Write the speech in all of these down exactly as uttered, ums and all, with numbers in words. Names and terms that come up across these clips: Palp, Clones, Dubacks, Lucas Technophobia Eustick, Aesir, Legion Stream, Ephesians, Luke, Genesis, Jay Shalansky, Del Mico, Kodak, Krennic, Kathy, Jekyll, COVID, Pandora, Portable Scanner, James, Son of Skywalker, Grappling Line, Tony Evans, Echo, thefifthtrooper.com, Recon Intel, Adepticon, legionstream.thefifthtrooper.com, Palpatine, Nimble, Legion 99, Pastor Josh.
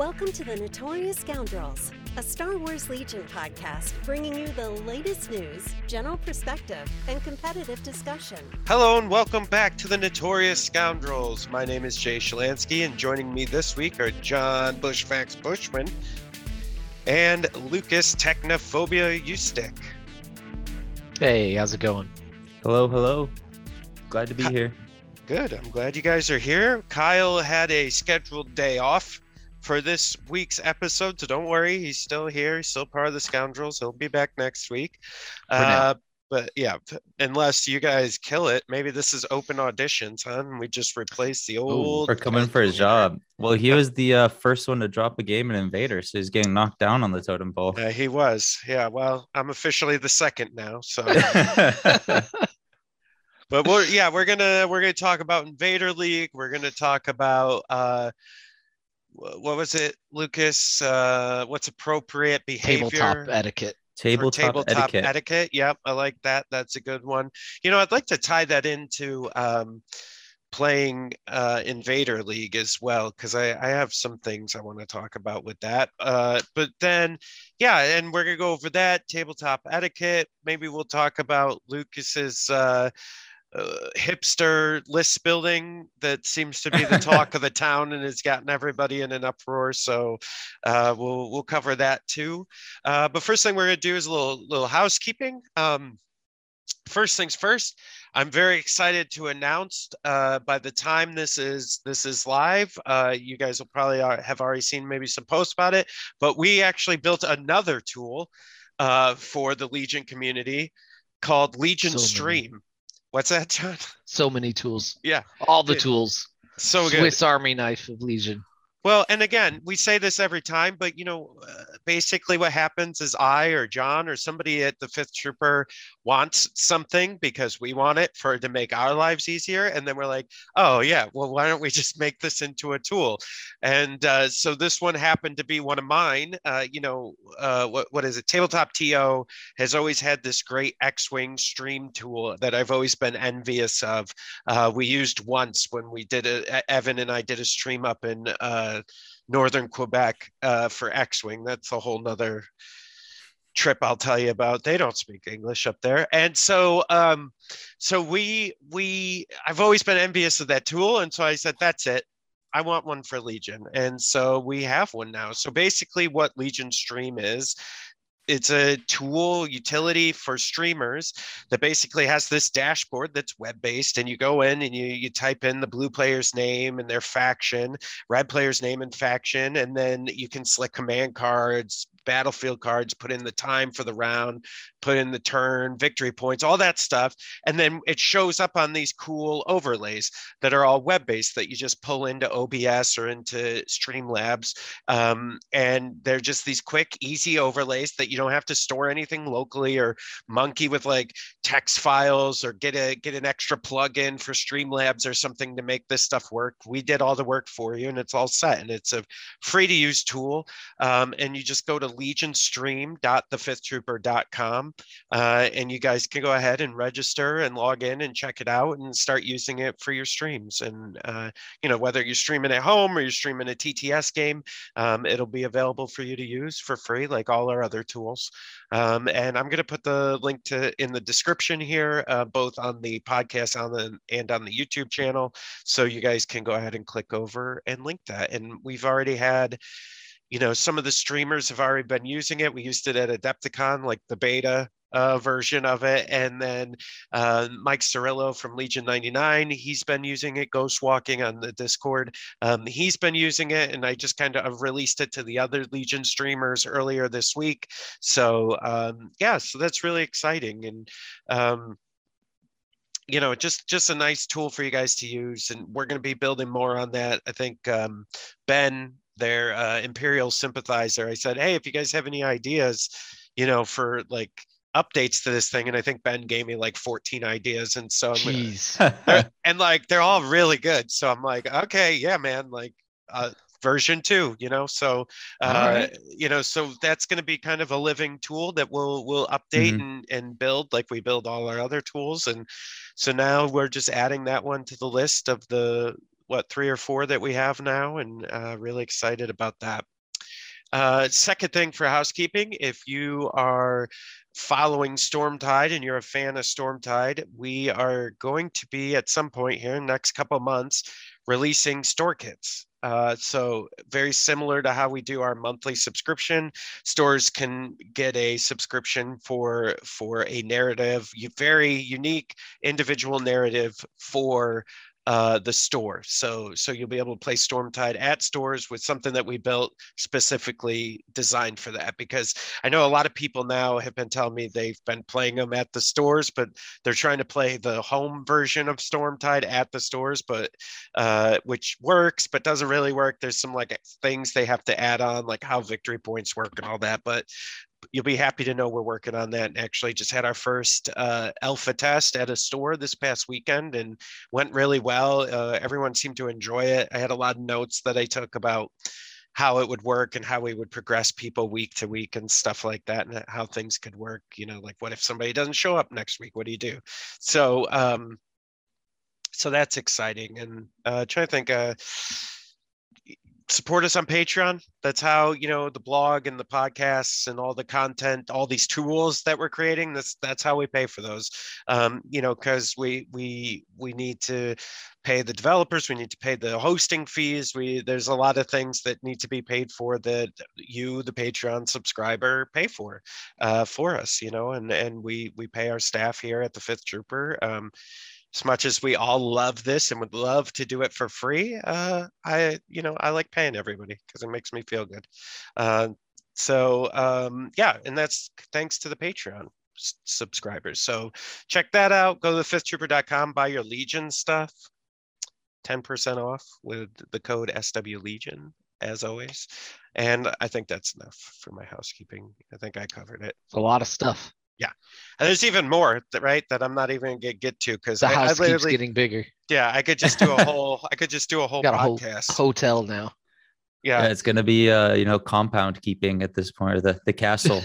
Welcome to the Notorious Scoundrels, a Star Wars Legion podcast bringing you the latest news, general perspective, and competitive discussion. Hello and welcome back to the Notorious Scoundrels. My name is Jay Shalansky, and joining me this week are John Bushfax Bushman and Lucas Technophobia Eustick. Hey, how's it going? Hello, hello. Glad to be Hi. here. Good. I'm glad you guys are here. Kyle had a scheduled day off for this week's episode, so don't worry. He's still here. He's still part of the Scoundrels. He'll be back next week. Uh, but yeah, unless you guys kill it, maybe this is open auditions, huh? And we just replace the old. Ooh, we're coming for his job. Well, he was the uh, first one to drop a game in Invader, so he's getting knocked down on the totem pole. Uh, he was. Yeah, well, I'm officially the second now, so... But we're yeah, we're gonna we're gonna talk about Invader League. We're gonna talk about uh, what was it, Lucas? Uh, what's appropriate behavior? Tabletop etiquette. Tabletop, tabletop etiquette. etiquette. Yep, I like that. That's a good one. You know, I'd like to tie that into um, playing uh, Invader League as well, because I, I have some things I want to talk about with that. Uh, but then, yeah, and we're gonna go over that tabletop etiquette. Maybe we'll talk about Lucas's. Uh, Uh, hipster list building that seems to be the talk of the town and has gotten everybody in an uproar. So uh, we'll we'll cover that too. Uh, but first thing we're going to do is a little little housekeeping. Um, first things first. I'm very excited to announce. Uh, by the time this is this is live, uh, you guys will probably have already seen maybe some posts about it. But we actually built another tool uh, for the Legion community called Legion so Stream. Many. What's that, John? So many tools. Yeah. All the it, tools. So good. Swiss Army knife of Legion. Well, and again, we say this every time, but, you know, uh, basically what happens is I or John or somebody at the Fifth Trooper wants something because we want it for to make our lives easier. And then we're like, oh, yeah, well, why don't we just make this into a tool? And uh, so this one happened to be one of mine. Uh, you know, uh, what what is it? Tabletop T O has always had this great X-Wing stream tool that I've always been envious of. Uh, we used once when we did a, Evan and I did a stream up in uh, Northern Quebec uh, for X-Wing. That's a whole nother trip I'll tell you about. They don't speak English up there. And so um, so we we I've always been envious of that tool. And so I said, that's it. I want one for Legion. And so we have one now. So basically what Legion Stream is, it's a tool utility for streamers that basically has this dashboard that's web-based, and you go in and you you type in the blue player's name and their faction, red player's name and faction, and then you can select command cards, battlefield cards, put in the time for the round, put in the turn, victory points, all that stuff. And then it shows up on these cool overlays that are all web-based that you just pull into O B S or into Streamlabs. Um, and they're just these quick, easy overlays that you don't have to store anything locally or monkey with like text files or get a get an extra plug-in for Streamlabs or something to make this stuff work. We did all the work for you, and it's all set, and it's a free-to-use tool. Um, and you just go to legion stream dot the fifth trooper dot com, uh, and you guys can go ahead and register and log in and check it out and start using it for your streams. And uh, you know, whether you're streaming at home or you're streaming a T T S game, um, it'll be available for you to use for free, like all our other tools. Tools. Um, and I'm going to put the link to in the description here, uh, both on the podcast on the and on the YouTube channel. So you guys can go ahead and click over and link that. And we've already had, you know, some of the streamers have already been using it. We used it at Adepticon, like the beta uh, version of it. And then uh, Mike Cirillo from Legion ninety-nine, he's been using it, Ghost Walking on the Discord. Um, he's been using it, and I just kind of released it to the other Legion streamers earlier this week. So um, yeah, so that's really exciting. And um, you know, just just a nice tool for you guys to use. And we're going to be building more on that. I think um, Ben, their uh, Imperial sympathizer, I said, hey, if you guys have any ideas, you know, for like updates to this thing, and I think Ben gave me like fourteen ideas, and so I'm, and like they're all really good, so I'm like, okay, yeah, man, like uh, version two, you know, so uh, right. you know, so that's going to be kind of a living tool that we'll we'll update mm-hmm. and and build like we build all our other tools, and so now we're just adding that one to the list of the what, three or four that we have now, and uh, really excited about that. Uh, second thing for housekeeping, if you are following Stormtide and you're a fan of Stormtide, we are going to be at some point here in the next couple of months releasing store kits. Uh, so very similar to how we do our monthly subscription, stores can get a subscription for for a narrative, very unique individual narrative for uh, the store. So so you'll be able to play Stormtide at stores with something that we built specifically designed for that, because I know a lot of people now have been telling me they've been playing them at the stores, but they're trying to play the home version of Stormtide at the stores, but uh, which works, but doesn't really work. There's some like things they have to add on, like how victory points work and all that, but you'll be happy to know we're working on that, and actually just had our first uh, alpha test at a store this past weekend and went really well. Uh, everyone seemed to enjoy it. I had a lot of notes that I took about how it would work and how we would progress people week to week and stuff like that, and how things could work. You know, like what if somebody doesn't show up next week? What do you do? So, um, so that's exciting. And uh, trying to think, uh, support us on Patreon. That's how, you know, the blog and the podcasts and all the content, all these tools that we're creating, that's that's how we pay for those. Um, you know, because we we we need to pay the developers, we need to pay the hosting fees. We there's a lot of things that need to be paid for that you, the Patreon subscriber, pay for uh, for us, you know, and and we we pay our staff here at the Fifth Trooper. Um, As much as we all love this and would love to do it for free, uh, I, you know, I like paying everybody because it makes me feel good. Uh, so um, yeah, and that's thanks to the Patreon s- subscribers. So check that out. Go to the fifth trooper dot com, buy your Legion stuff, ten percent off with the code S W Legion, as always. And I think that's enough for my housekeeping. I think I covered it. A lot of stuff. Yeah. And there's even more, right, that I'm not even going to get, get to because the I, house I keeps getting bigger. Yeah, I could just do a whole I could just do a whole Got podcast. A whole hotel now. Yeah. yeah it's going to be uh, you know, compound keeping at this point, or the, the castle.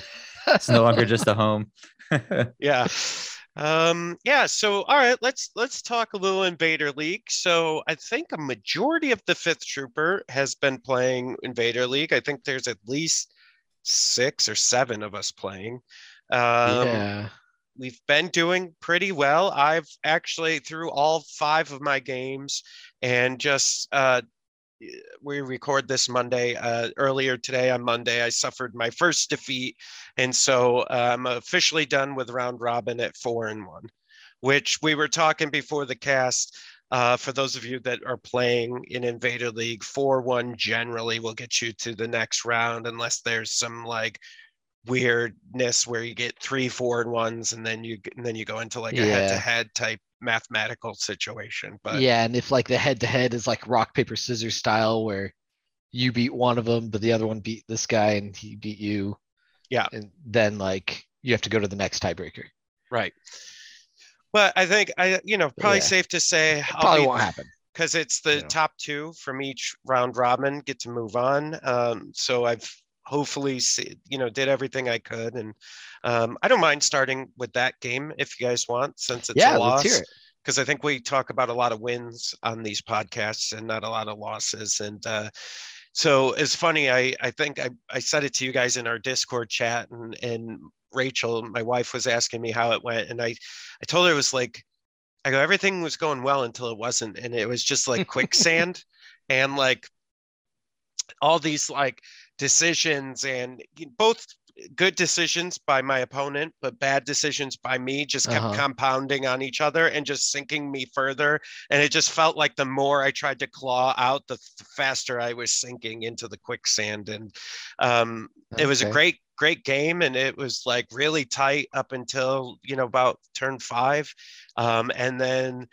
It's no longer just a home. yeah. Um yeah, so all right, let's let's talk a little Invader League. So I think a majority of the Fifth Trooper has been playing Invader League. I think there's at least six or seven of us playing. Um, yeah. We've been doing pretty well. I've actually through all five of my games, and just uh, we record this Monday. Uh, earlier today on Monday, I suffered my first defeat, and so uh, I'm officially done with round robin at four and one, which we were talking before the cast. Uh, for those of you that are playing in Invader League, four one generally will get you to the next round, unless there's some like weirdness where you get three four and ones and then you and then you go into like yeah. a head-to-head type mathematical situation. But yeah, and if like the head-to-head is like rock paper scissors style where you beat one of them but the other one beat this guy and he beat you, yeah, and then like you have to go to the next tiebreaker, right? Well, I think I you know probably yeah. safe to say I'll probably be- won't happen because it's the yeah. top two from each round robin get to move on. Um so I've hopefully, you know, did everything I could. And um, I don't mind starting with that game if you guys want, since it's yeah, a loss. Let's hear it. Because I think we talk about a lot of wins on these podcasts and not a lot of losses. And uh, so it's funny. I, I think I, I said it to you guys in our Discord chat, and, and Rachel, my wife, was asking me how it went. And I, I told her it was like, I go, everything was going well until it wasn't. And it was just like quicksand and like all these like decisions, and both good decisions by my opponent but bad decisions by me just kept uh-huh. compounding on each other and just sinking me further, and it just felt like the more I tried to claw out, the faster I was sinking into the quicksand. And um okay. it was a great great game, and it was like really tight up until, you know, about turn five, um and then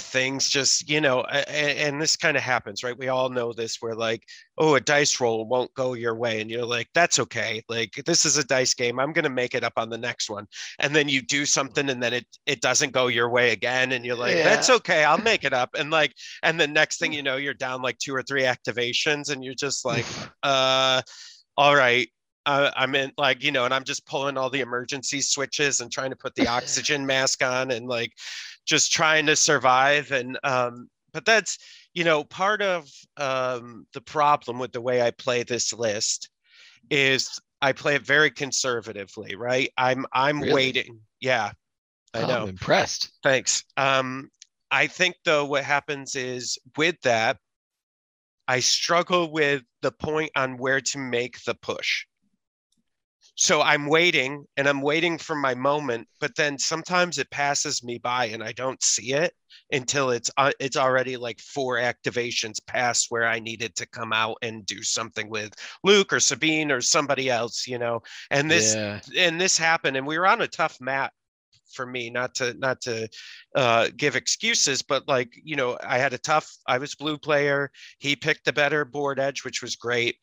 things just, you know, and, and this kind of happens, right? We all know this. We're like, oh, a dice roll won't go your way, and you're like, that's okay, like this is a dice game, I'm gonna make it up on the next one. And then you do something and then it it doesn't go your way again, and you're like, yeah. that's okay, I'll make it up. And like, and the next thing you know, you're down like two or three activations, and you're just like uh all right, Uh, I'm in, like, you know, and I'm just pulling all the emergency switches and trying to put the oxygen mask on and like just trying to survive. And um, but that's, you know, part of um, the problem with the way I play this list is I play it very conservatively, right? I'm I'm really? waiting. Yeah, I oh, know. I'm impressed. Thanks. Um, I think, though, what happens is with that, I struggle with the point on where to make the push. So I'm waiting and I'm waiting for my moment, but then sometimes it passes me by and I don't see it until it's uh, it's already like four activations past where I needed to come out and do something with Luke or Sabine or somebody else, you know. And this yeah. and this happened, and we were on a tough map for me, not to not to uh, give excuses, but like, you know, I had a tough, I was blue player. He picked the better board edge, which was great.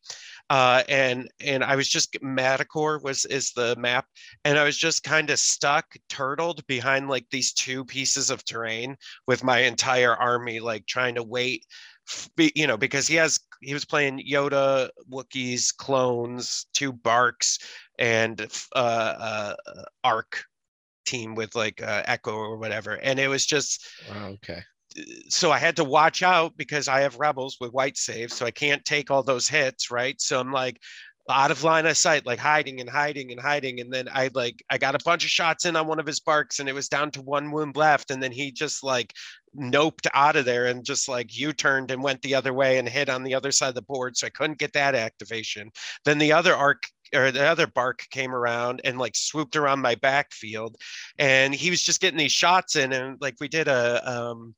Uh, and and I was just, Matacor was is the map, and I was just kind of stuck, turtled behind like these two pieces of terrain with my entire army, like trying to wait, you know, because he has he was playing Yoda, Wookiees, clones, two Barks, and uh, uh, Arc team with like uh, Echo or whatever, and it was just wow, okay. So I had to watch out because I have rebels with white saves, so I can't take all those hits, right? So I'm like out of line of sight, like hiding and hiding and hiding. And then I like I got a bunch of shots in on one of his Barks, and it was down to one wound left. And then he just like noped out of there and just like U-turned and went the other way and hit on the other side of the board. So I couldn't get that activation. Then the other arc or the other Bark came around and like swooped around my backfield, and he was just getting these shots in. And like we did a um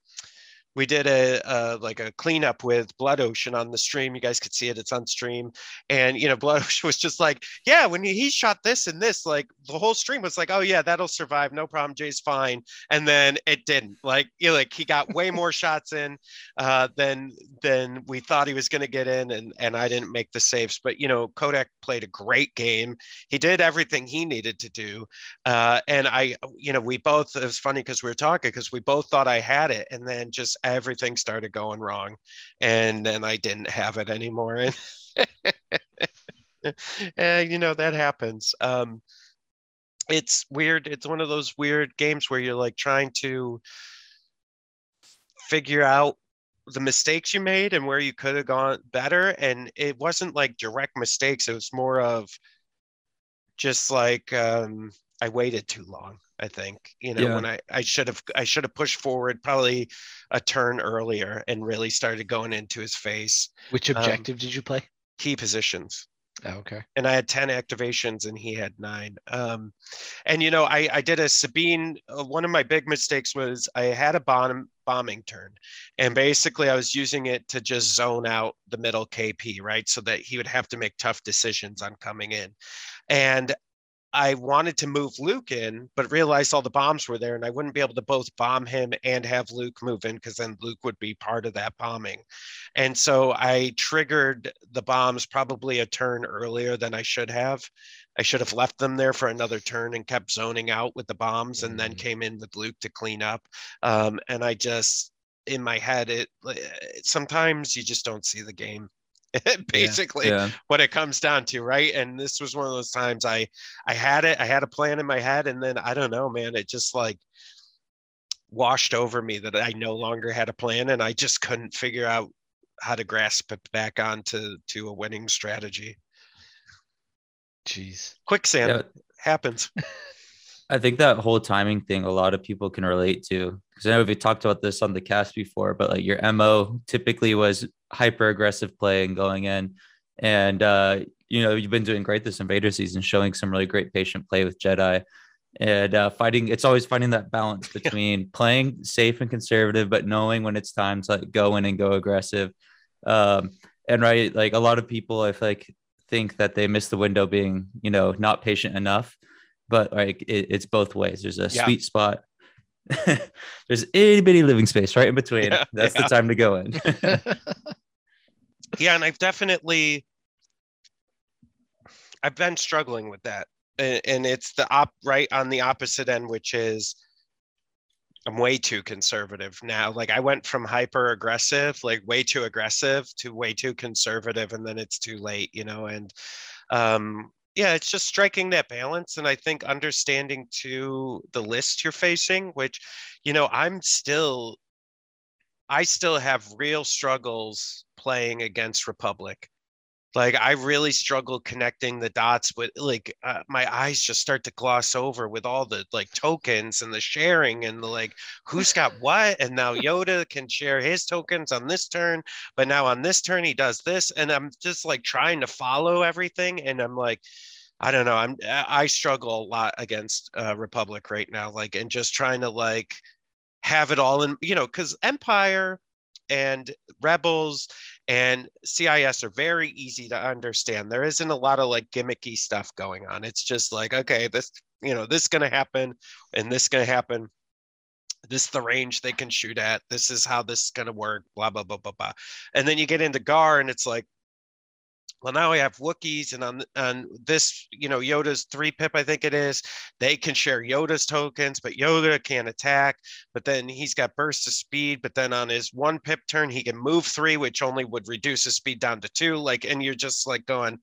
We did a, a like a cleanup with Blood Ocean on the stream. You guys could see it. It's on stream. And, you know, Blood Ocean was just like, yeah, when he shot this and this, like the whole stream was like, oh, yeah, that'll survive. No problem. Jay's fine. And then it didn't. Like, you know, like he got way more shots in uh, than than we thought he was going to get in. And, and I didn't make the saves. But, you know, Kodak played a great game. He did everything he needed to do. Uh, and I, you know, we both, it was funny because we were talking because we both thought I had it. And then just everything started going wrong, and then I didn't have it anymore. And, and you know, that happens. Um, it's weird. It's one of those weird games where you're like trying to figure out the mistakes you made and where you could have gone better. And it wasn't like direct mistakes. It was more of just like, um, I waited too long. I think, you know, yeah. when I, I should have, I should have pushed forward probably a turn earlier and really started going into his face. Which objective um, did you play? Key positions. Oh, okay. And I had ten activations and he had nine. Um, and, you know, I, I did a Sabine. Uh, one of my big mistakes was I had a bomb bombing turn, and basically I was using it to just zone out the middle K P, right? So that he would have to make tough decisions on coming in. And I wanted to move Luke in, but realized all the bombs were there and I wouldn't be able to both bomb him and have Luke move in, because then Luke would be part of that bombing. And so I triggered the bombs probably a turn earlier than I should have. I should have left them there for another turn and kept zoning out with the bombs, mm-hmm. and then came in with Luke to clean up. Um, and I just, in my head, it, it sometimes you just don't see the game. Basically yeah, yeah. what it comes down to, right? And this was one of those times I I had it I had a plan in my head, and then I don't know, man, it just like washed over me that I no longer had a plan, and I just couldn't figure out how to grasp it back onto to a winning strategy. Jeez. Quicksand yeah. happens. I think that whole timing thing a lot of people can relate to, because I know we talked about this on the cast before, but like your M O typically was hyper aggressive play and going in, and uh, you know, you've been doing great this Invader season, showing some really great patient play with Jedi, and uh, fighting. It's always finding that balance between yeah. playing safe and conservative, but knowing when it's time to like go in and go aggressive. Um, and right, like a lot of people, I feel like think that they miss the window being, you know, not patient enough. But like it, it's both ways. There's a yeah. sweet spot. There's itty bitty living space right in between. Yeah, That's yeah. the time to go in. yeah, and I've definitely, I've been struggling with that, and, and it's the op right on the opposite end, which is I'm way too conservative now. Like I went from hyper aggressive, like way too aggressive, to way too conservative, and then it's too late, you know. And um. Yeah, it's just striking that balance. And I think understanding too the list you're facing, which, you know, I'm still I still have real struggles playing against Republic. Like, I really struggle connecting the dots with, like, uh, my eyes just start to gloss over with all the, like, tokens and the sharing and the, like, who's got what? And now Yoda can share his tokens on this turn, but now on this turn he does this. And I'm just, like, trying to follow everything. And I'm like, I don't know. I'm I struggle a lot against uh, Republic right now, like, and just trying to, like, have it all in, you know, because Empire and Rebels and C I S are very easy to understand. There isn't a lot of, like, gimmicky stuff going on. It's just like, okay, this, you know, this is going to happen and this is going to happen. This is the range they can shoot at. This is how this is going to work, blah, blah, blah, blah, blah. And then you get into Gar and it's like, well, now we have Wookiees, and on on this, you know, Yoda's three pip, I think it is, they can share Yoda's tokens, but Yoda can't attack. But then he's got burst of speed, but then on his one pip turn, he can move three, which only would reduce his speed down to two. Like, and you're just like going,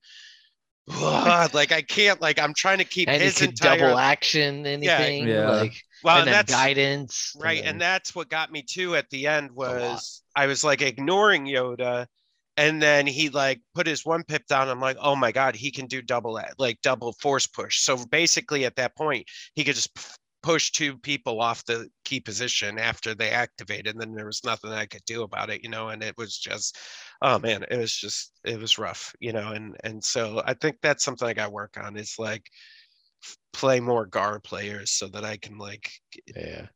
like, I can't, like, I'm trying to keep and his entire double action, anything, yeah, yeah. like, well, and, and that's guidance, right? And, and that's what got me too. At the end was I was like ignoring Yoda. And then he, like, put his one pip down. I'm like, oh, my God, he can do double, like, double force push. So basically at that point, he could just push two people off the key position after they activated. And then there was nothing I could do about it, you know, and it was just, oh, man, it was just, it was rough, you know. And and so I think that's something I got to work on. It's like, play more Gar players so that I can, like, yeah.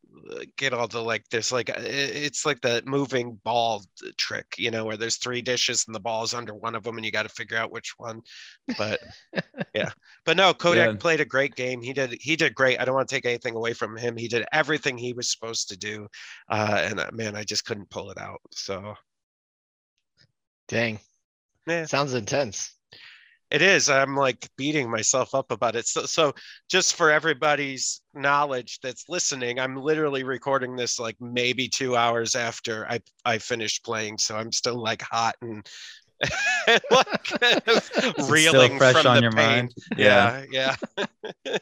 get all the, like, there's, like, it's like the moving ball trick, you know, where there's three dishes and the ball's under one of them and you got to figure out which one. But yeah, but no, Kodak yeah. played a great game. He did, he did great. I don't want to take anything away from him. He did everything he was supposed to do. Uh, and uh, man, I just couldn't pull it out. So. Dang. Yeah. Sounds intense. It is. I'm like beating myself up about it. So, so just for everybody's knowledge that's listening, I'm literally recording this like maybe two hours after I, I finished playing. So I'm still like hot and like reeling fresh from on the your pain. Mind. Yeah. Yeah. yeah. Okay.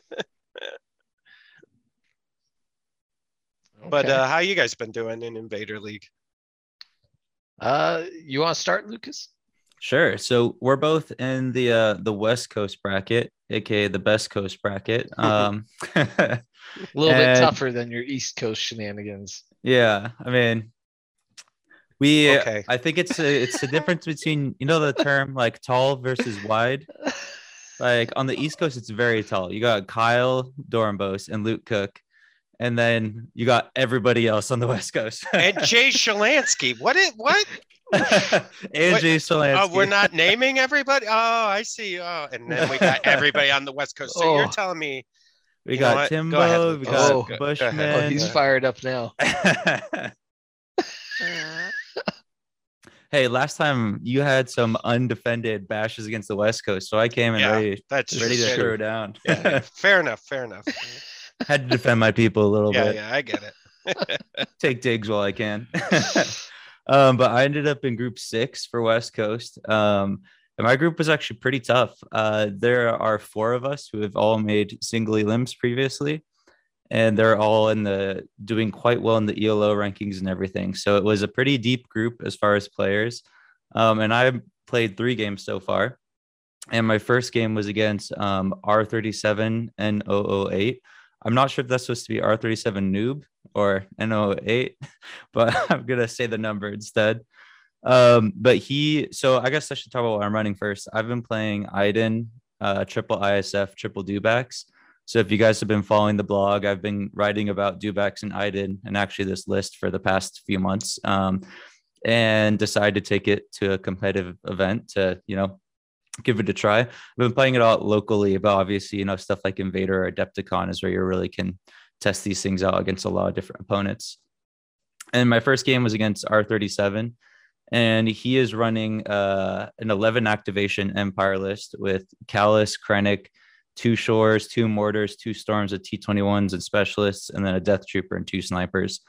But uh, how you guys been doing in Invader League? Uh, you want to start, Lucas? Sure. So we're both in the uh, the West Coast bracket, aka the Best Coast bracket. Um, a little and, bit tougher than your East Coast shenanigans. Yeah, I mean, we. Okay. I think it's a, it's the difference between, you know, the term like tall versus wide. Like on the East Coast, it's very tall. You got Kyle Dornbos and Luke Cook. And then you got everybody else on the West Coast. And Jay Shalansky. What is what? And Jay Shalansky. Oh, we're not naming everybody. Oh, I see. Oh, and then we got everybody on the West Coast. So oh. you're telling me we you got Timbo, go ahead, we got oh, Bushman. Go oh, he's fired up now. Hey, last time you had some undefended bashes against the West Coast, so I came and yeah, ready, that's ready to throw down. Yeah. Fair enough. Fair enough. Had to defend my people a little yeah, bit. Yeah, I get it. Take digs while I can. um, but I ended up in group six for West Coast. Um, and my group was actually pretty tough. Uh, there are four of us who have all made singly limbs previously. And they're all in the doing quite well in the E L O rankings and everything. So it was a pretty deep group as far as players. Um, and I played three games so far. And my first game was against um, R thirty-seven N zero zero eight. I'm not sure if that's supposed to be R thirty-seven noob or N zero zero eight, but I'm going to say the number instead. Um, but he, so I guess I should talk about what I'm running first. I've been playing Iden, uh, triple I S F, triple Dubacks. So if you guys have been following the blog, I've been writing about Dubacks and Iden and actually this list for the past few months, um, and decided to take it to a competitive event to, you know, give it a try. I've been playing it out locally, but obviously, you know, stuff like Invader or Adepticon is where you really can test these things out against a lot of different opponents. And my first game was against R thirty-seven, and he is running uh, an eleven activation Empire list with Callus, Krennic, two Shores, two Mortars, two Storms with T twenty-ones and Specialists, and then a Death Trooper and two Snipers.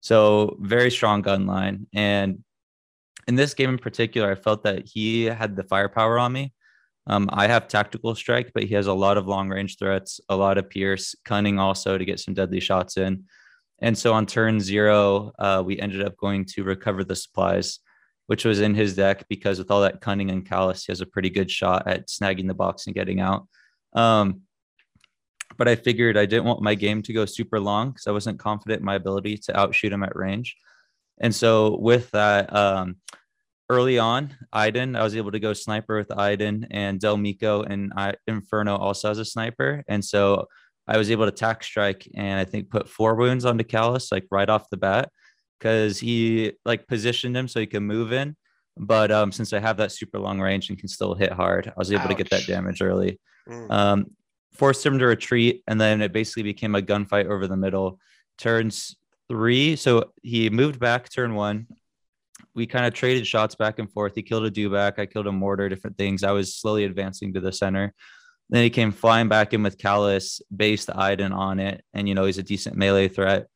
So very strong gun line. And in this game in particular, I felt that he had the firepower on me. Um, I have tactical strike, but he has a lot of long range threats, a lot of pierce, cunning also to get some deadly shots in. And so on turn zero, uh, we ended up going to recover the supplies, which was in his deck because with all that cunning and callous, he has a pretty good shot at snagging the box and getting out. Um, but I figured I didn't want my game to go super long because I wasn't confident in my ability to outshoot him at range. And so with that, um, early on, Iden, I was able to go sniper with Iden, and Del Mico and I, Inferno also has a sniper. And so I was able to tack strike and I think put four wounds onto Callus, like right off the bat, because he like positioned him so he could move in. But um, since I have that super long range and can still hit hard, I was able Ouch. to get that damage early. Mm. Um, forced him to retreat, and then it basically became a gunfight over the middle. Turns three, so he moved back turn one. We kind of traded shots back and forth. He killed a Duback, I killed a mortar, different things. I was slowly advancing to the center. Then he came flying back in with Callus, based Iden on it. And, you know, he's a decent melee threat.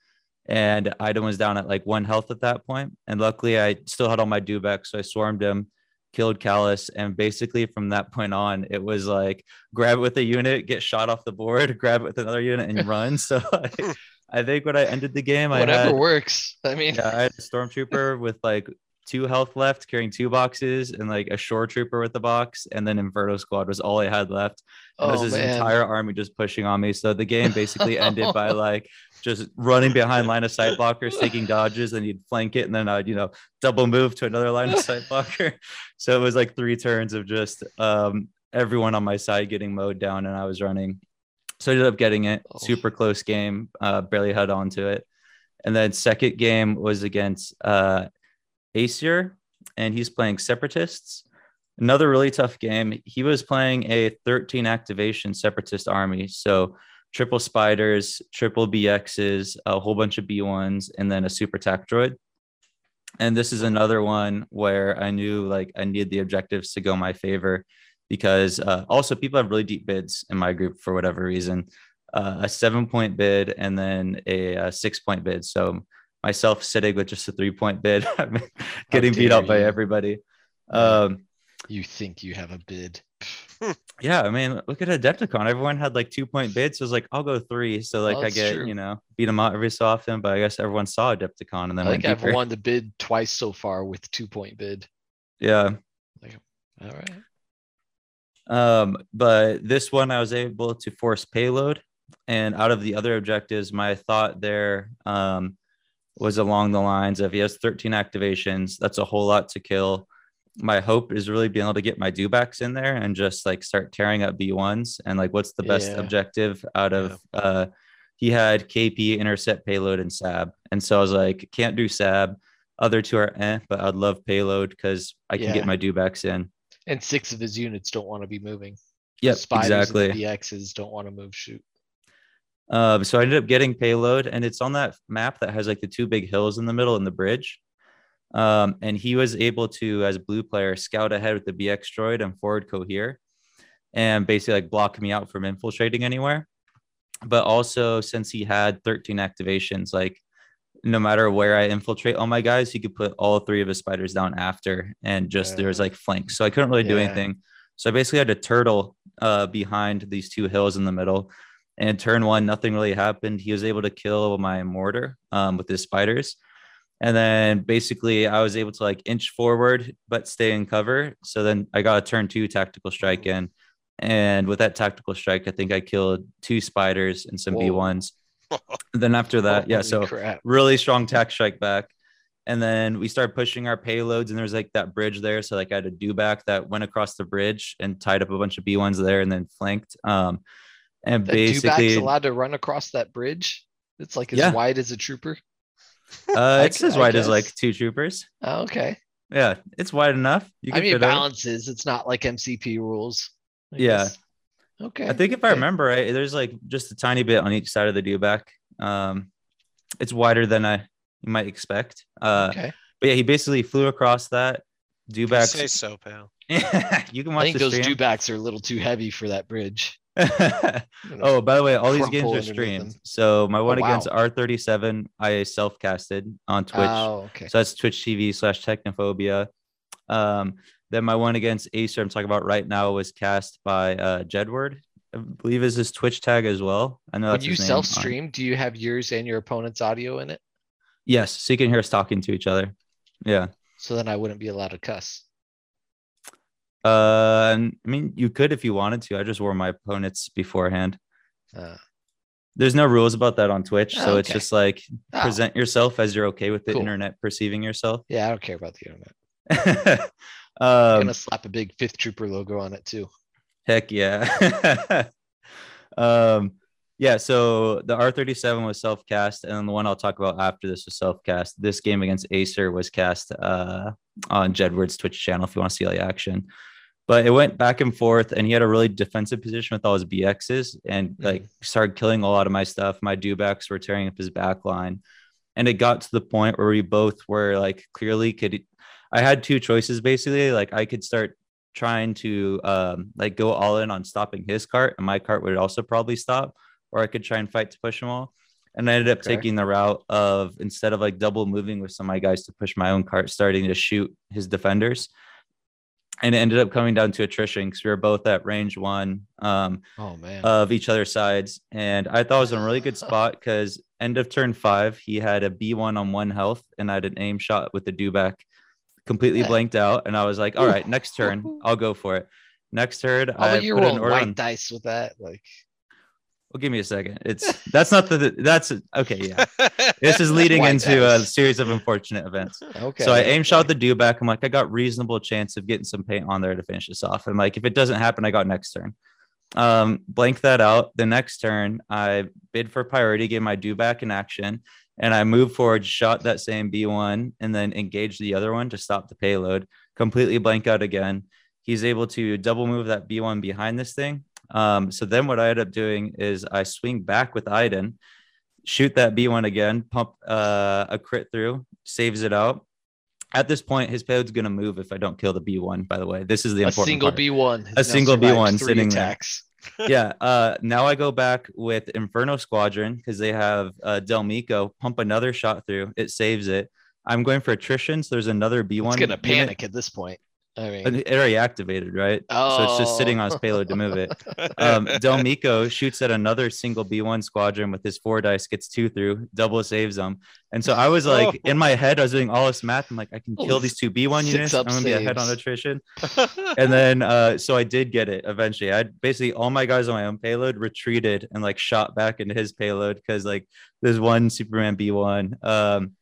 And Iden was down at like one health at that point. And luckily, I still had all my Dubacks, so I swarmed him, killed Callus. And basically, from that point on, it was like grab with a unit, get shot off the board, grab it with another unit, and run. So like, I think when I ended the game, I whatever had, works. I mean, yeah, I had a Stormtrooper with like two health left, carrying two boxes, and like a Shore Trooper with the box, and then Inferno Squad was all I had left. And oh, it was his man. entire army just pushing on me. So the game basically ended by like just running behind line of sight blockers, taking dodges, and you'd flank it, and then I'd, you know, double move to another line of sight blocker. So it was like three turns of just um, everyone on my side getting mowed down, and I was running. So I ended up getting it. Super close game, uh, barely held on to it. And then second game was against uh, Aesir, and he's playing Separatists. Another really tough game. He was playing a thirteen activation Separatist army. So triple spiders, triple B Xs, a whole bunch of B ones, and then a super tac droid. And this is another one where I knew like I needed the objectives to go my favor. Because uh, also people have really deep bids in my group for whatever reason, uh, a seven point bid and then a, a six point bid. So myself sitting with just a three point bid, getting beat up you. by everybody. Um, you think you have a bid? Yeah, I mean, look at Adepticon. Everyone had like two point bids. So it was like, I'll go three. So like oh, I get, true. you know, beat them out every so often. But I guess everyone saw Adepticon. And then I think I've won the bid twice so far with two point bid. Yeah. Like, all right. Um, but this one I was able to force payload, and out of the other objectives, my thought there um, was along the lines of he has thirteen activations. That's a whole lot to kill. My hope is really being able to get my Dubacks in there and just like start tearing up B ones and like, what's the best yeah. objective out of, yeah. uh, he had K P, intercept, payload, and S A B. And so I was like, can't do S A B. Other two are eh, but I'd love payload, 'cause I can yeah. get my Dubacks in. And six of his units don't want to be moving. Yep, spiders exactly. And the B Xs don't want to move, shoot. Um, so I ended up getting payload, and it's on that map that has like the two big hills in the middle and the bridge. Um, and he was able to, as blue player, scout ahead with the B X droid and forward cohere and basically like block me out from infiltrating anywhere. But also, since he had thirteen activations, like no matter where I infiltrate all my guys, he could put all three of his spiders down after, and just yeah. there was like flanks. So I couldn't really do yeah. anything. So I basically had to turtle uh, behind these two hills in the middle. And turn one, nothing really happened. He was able to kill my mortar um, with his spiders. And then basically I was able to like inch forward, but stay in cover. So then I got a turn two tactical strike in. And with that tactical strike, I think I killed two spiders and some Whoa. B ones. Then after that, Holy yeah, so crap. really strong tack strike back. And then we started pushing our payloads, and there's like that bridge there. So like I had a Duback that went across the bridge and tied up a bunch of B ones there and then flanked. Um, and that basically Duback's allowed to run across that bridge. It's like as yeah. wide as a trooper. Uh, it's I, as wide as like two troopers. Oh, okay. Yeah, it's wide enough. You can I mean, it balances. Out. It's not like M C P rules. I yeah. guess. Okay. I think if okay. I remember right, there's like just a tiny bit on each side of the Duback. Um, it's wider than I might expect. Uh, okay. But yeah, he basically flew across that Duback. Say so, pal. You can watch. I think the those stream. Dubacks are a little too heavy for that bridge. You know, oh, by the way, all these games are streamed. So my one oh, wow. against R thirty-seven, I self-casted on Twitch. Oh, okay. So that's Twitch T V slash Technophobia. Um. Then my one against Acer I'm talking about right now was cast by uh, Jedward, I believe is his Twitch tag as well. I know that's when you self-stream, do you have yours and your opponent's audio in it? Yes, so you can hear us talking to each other. Yeah. So then I wouldn't be allowed to cuss. Uh, I mean, you could if you wanted to. I just wore my opponents beforehand. Uh, There's no rules about that on Twitch, so okay. It's just like oh. present yourself as you're okay with the cool. internet perceiving yourself. Yeah, I don't care about the internet. um, I'm gonna slap a big Fifth Trooper logo on it too. Heck yeah. um, yeah. So the R thirty-seven was self-cast, and then the one I'll talk about after this was self-cast. This game against Acer was cast uh, on Jedward's Twitch channel if you want to see all the action. But it went back and forth, and he had a really defensive position with all his B Xs and like started killing a lot of my stuff. My Dubacks were tearing up his back line. And it got to the point where we both were like clearly could I had two choices basically. Like I could start trying to um, like go all in on stopping his cart, and my cart would also probably stop, or I could try and fight to push them all. And I ended up okay. taking the route of, instead of like double moving with some of my guys to push my own cart, starting to shoot his defenders. And it ended up coming down to attrition because we were both at range one um, oh, man. of each other's sides. And I thought I was in a really good spot because end of turn five, he had a B one on one health, and I had an aim shot with the Dubac completely blanked out. And I was like, all right, next turn, I'll go for it. Next turn, I'll I put an order white on dice with that. Like, well, give me a second. It's that's not the that's okay. Yeah, this is leading into a series of unfortunate events. Okay. So I aim shot the Dubac. I'm like, I got reasonable chance of getting some paint on there to finish this off. And like, if it doesn't happen, I got next turn. Um, blank that out. The next turn, I bid for priority, gave my Dubac in action, and I moved forward, shot that same B one, and then engaged the other one to stop the payload. Completely blank out again. He's able to double move that B one behind this thing. Um, so then what I end up doing is I swing back with Iden, shoot that B one again, pump uh, a crit through, saves it out. At this point, his payload's going to move if I don't kill the B one, by the way. This is the important part. A single B one. A single B one sitting there. yeah. Uh, now I go back with Inferno Squadron because they have uh, Del Mico, pump another shot through. It saves it. I'm going for attrition, so there's another B one. It's going to panic at this point. I mean, it already activated, right? Oh. So it's just sitting on his payload to move it. Um, Del Mico shoots at another single B one squadron with his four dice, gets two through, double saves them. And so I was like, oh. in my head, I was doing all this math. I'm like, I can kill these two B one Six units. I'm going to be ahead on attrition. and then, uh, so I did get it eventually. I basically, all my guys on my own payload retreated and like shot back into his payload because like there's one Superman B one. Um,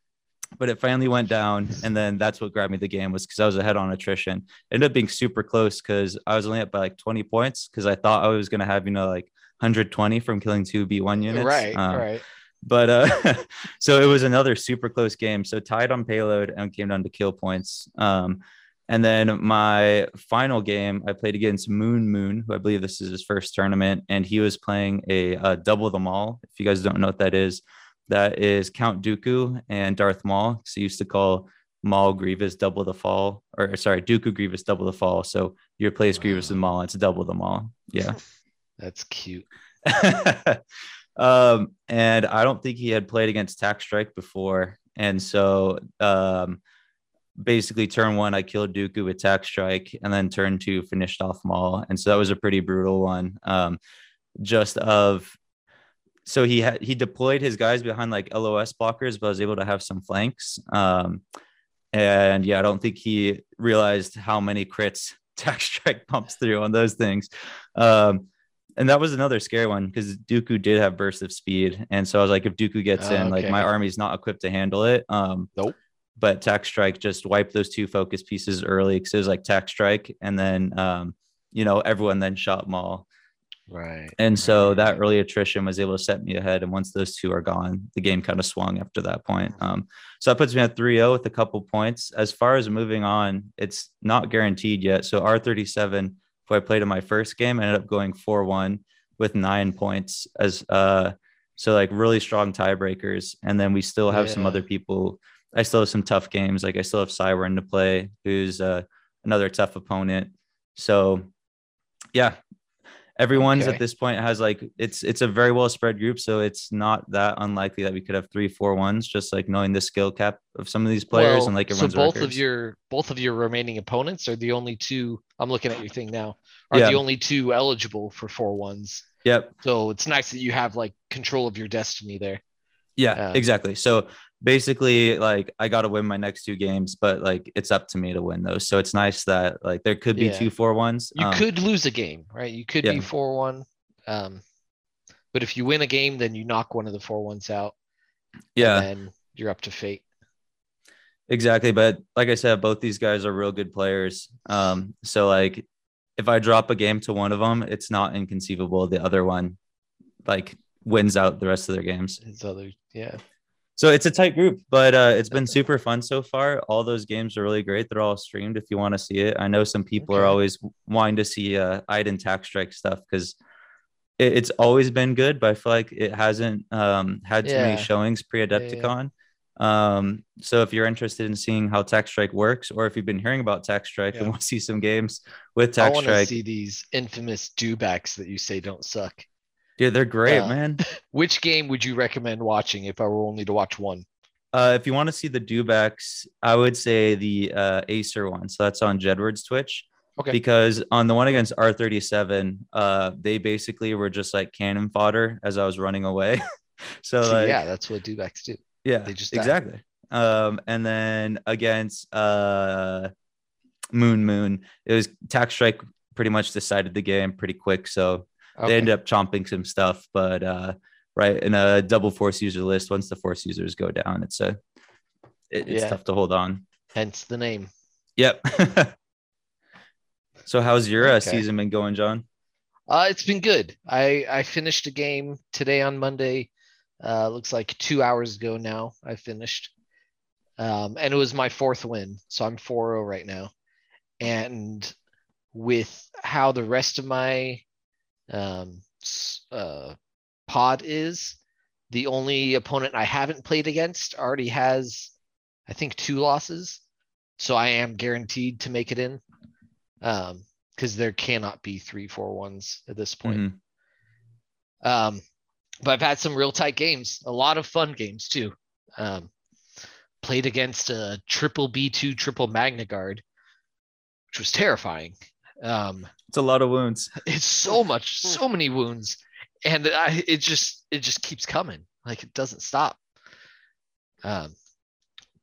But it finally went down, and then that's what grabbed me the game was because I was ahead on attrition. It ended up being super close because I was only up by like twenty points because I thought I was going to have, you know, like one hundred twenty from killing two B one units. Right, um, right. But uh, so it was another super close game. So tied on payload and came down to kill points. Um, and then my final game, I played against Moon Moon, who I believe this is his first tournament, and he was playing a uh, Double the Maul. If you guys don't know what that is. That is Count Dooku and Darth Maul. So he used to call Maul Grievous double the fall, or sorry, Dooku Grievous double the fall. So you replace wow. Grievous with Maul, it's double the Maul. Yeah, that's cute. um, and I don't think he had played against Tac Strike before, and so um, basically turn one I killed Dooku with Tac Strike, and then turn two finished off Maul, and so that was a pretty brutal one. Um, just of So he had he deployed his guys behind like L O S blockers, but I was able to have some flanks. Um, and yeah, I don't think he realized how many crits Tac Strike pumps through on those things. Um, and that was another scary one because Dooku did have burst of speed, and so I was like, if Dooku gets oh, in, okay. like my army's not equipped to handle it. Um, nope. But Tac Strike just wiped those two focus pieces early because it was like Tac Strike, and then um, you know everyone then shot Maul. Right. And so that early attrition was able to set me ahead. And once those two are gone, the game kind of swung after that point. Um, so that puts me at three oh with a couple points. As far as moving on, it's not guaranteed yet. So R thirty-seven, who I played in my first game, ended up going four one with nine points. As uh, so like really strong tiebreakers. And then we still have yeah. some other people. I still have some tough games. Like I still have Cywern to play, who's uh, another tough opponent. So yeah. Everyone's okay. At this point has like, it's it's a very well spread group, so it's not that unlikely that we could have three, four ones, just like knowing the skill cap of some of these players well, and like everyone's so both records. of your both of your remaining opponents are the only two. I'm looking at your thing now. Are yeah. the only two eligible for four ones? Yep. So it's nice that you have like control of your destiny there. Yeah, uh, exactly. So basically, like I got to win my next two games, but like it's up to me to win those. So it's nice that like there could be yeah. two four ones. You um, could lose a game, right? You could yeah. be four one, um, but if you win a game, then you knock one of the four ones out. Yeah, and then you're up to fate. Exactly, but like I said, both these guys are real good players. Um, so like if I drop a game to one of them, it's not inconceivable the other one like wins out the rest of their games. It's other, yeah. So it's a tight group, but uh, it's been super fun so far. All those games are really great. They're all streamed if you want to see it. I know some people okay. are always wanting to see uh, Iden Tax Strike stuff because it, it's always been good, but I feel like it hasn't um, had too yeah. many showings pre-Adepticon. Yeah, yeah. Um, so if you're interested in seeing how Tax Strike works, or if you've been hearing about Tax Strike yeah. and want to see some games with Tax Strike. I want to see these infamous Dubacks that you say don't suck. Yeah, they're great, uh, man. Which game would you recommend watching if I were only to watch one? Uh, if you want to see the Dubacks, I would say the uh, Acer one. So that's on Jedward's Twitch. Okay. Because on the one against R thirty-seven, uh, they basically were just like cannon fodder as I was running away. so like, yeah, that's what Dubacks do. Yeah, they just exactly. Um, and then against uh, Moon Moon, it was Tax Strike pretty much decided the game pretty quick. So. Okay. They end up chomping some stuff, but uh, right in a double force user list, once the force users go down, it's a it, it's yeah. tough to hold on. Hence the name. Yep. So how's your uh, okay. season been going, John? Uh, it's been good. I, I finished a game today on Monday. Uh, looks like two hours ago now I finished. Um, and it was my fourth win. So I'm four oh right now. And with how the rest of my um uh pod is, the only opponent I haven't played against already has I think two losses, so I am guaranteed to make it in um because there cannot be three four ones at this point. Mm-hmm. um but I've had some real tight games, a lot of fun games too. Um played against a triple B two triple Magna Guard, which was terrifying. Um it's a lot of wounds. It's so much so many wounds, and I it just it just keeps coming, like it doesn't stop. Um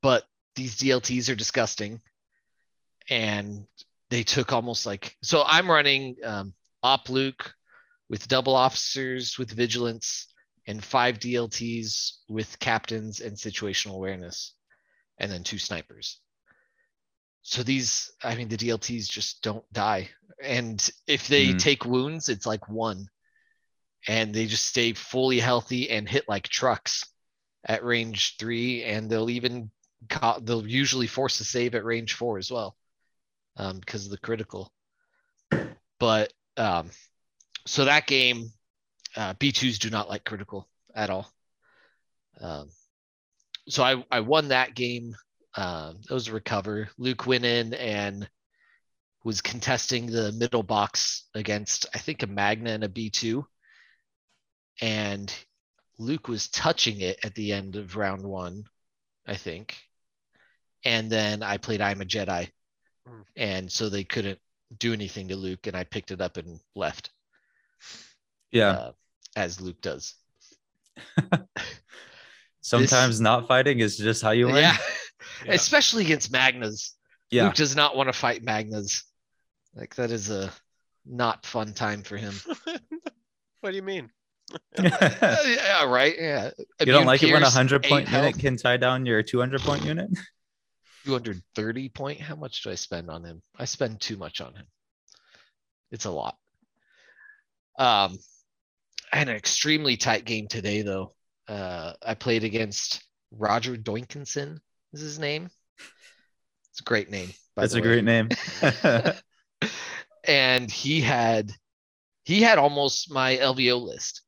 but these D L Ts are disgusting, and they took almost like, so I'm running um op Luke with double officers with vigilance and five D L Ts with captains and situational awareness, and then two snipers. So these, I mean, the D L Ts just don't die. And if they mm. take wounds, it's like one. And they just stay fully healthy and hit like trucks at range three. And they'll even, co- they'll usually force a save at range four as well, um, because of the critical. But um, so that game, uh, B twos do not like critical at all. Um, so I, I won that game. Um, it was a recover. Luke went in and was contesting the middle box against, I think, a Magna and a B two. And Luke was touching it at the end of round one, I think. And then I played I'm a Jedi. Mm. And so they couldn't do anything to Luke, and I picked it up and left. Yeah. Uh, as Luke does. Sometimes this, not fighting is just how you win. Yeah. Yeah. Especially against Magnas. Yeah. Luke does not want to fight Magnas. Like, that is a not fun time for him. What do you mean? yeah, yeah, right? Yeah. You Immune don't like Pierce, it when a one hundred point unit health. Can tie down your two hundred point unit? two hundred thirty point? How much do I spend on him? I spend too much on him. It's a lot. Um, I had an extremely tight game today, though. Uh, I played against Roger Doinkinson. Is his name? It's a great name. That's a great name. And he had he had almost my L V O list.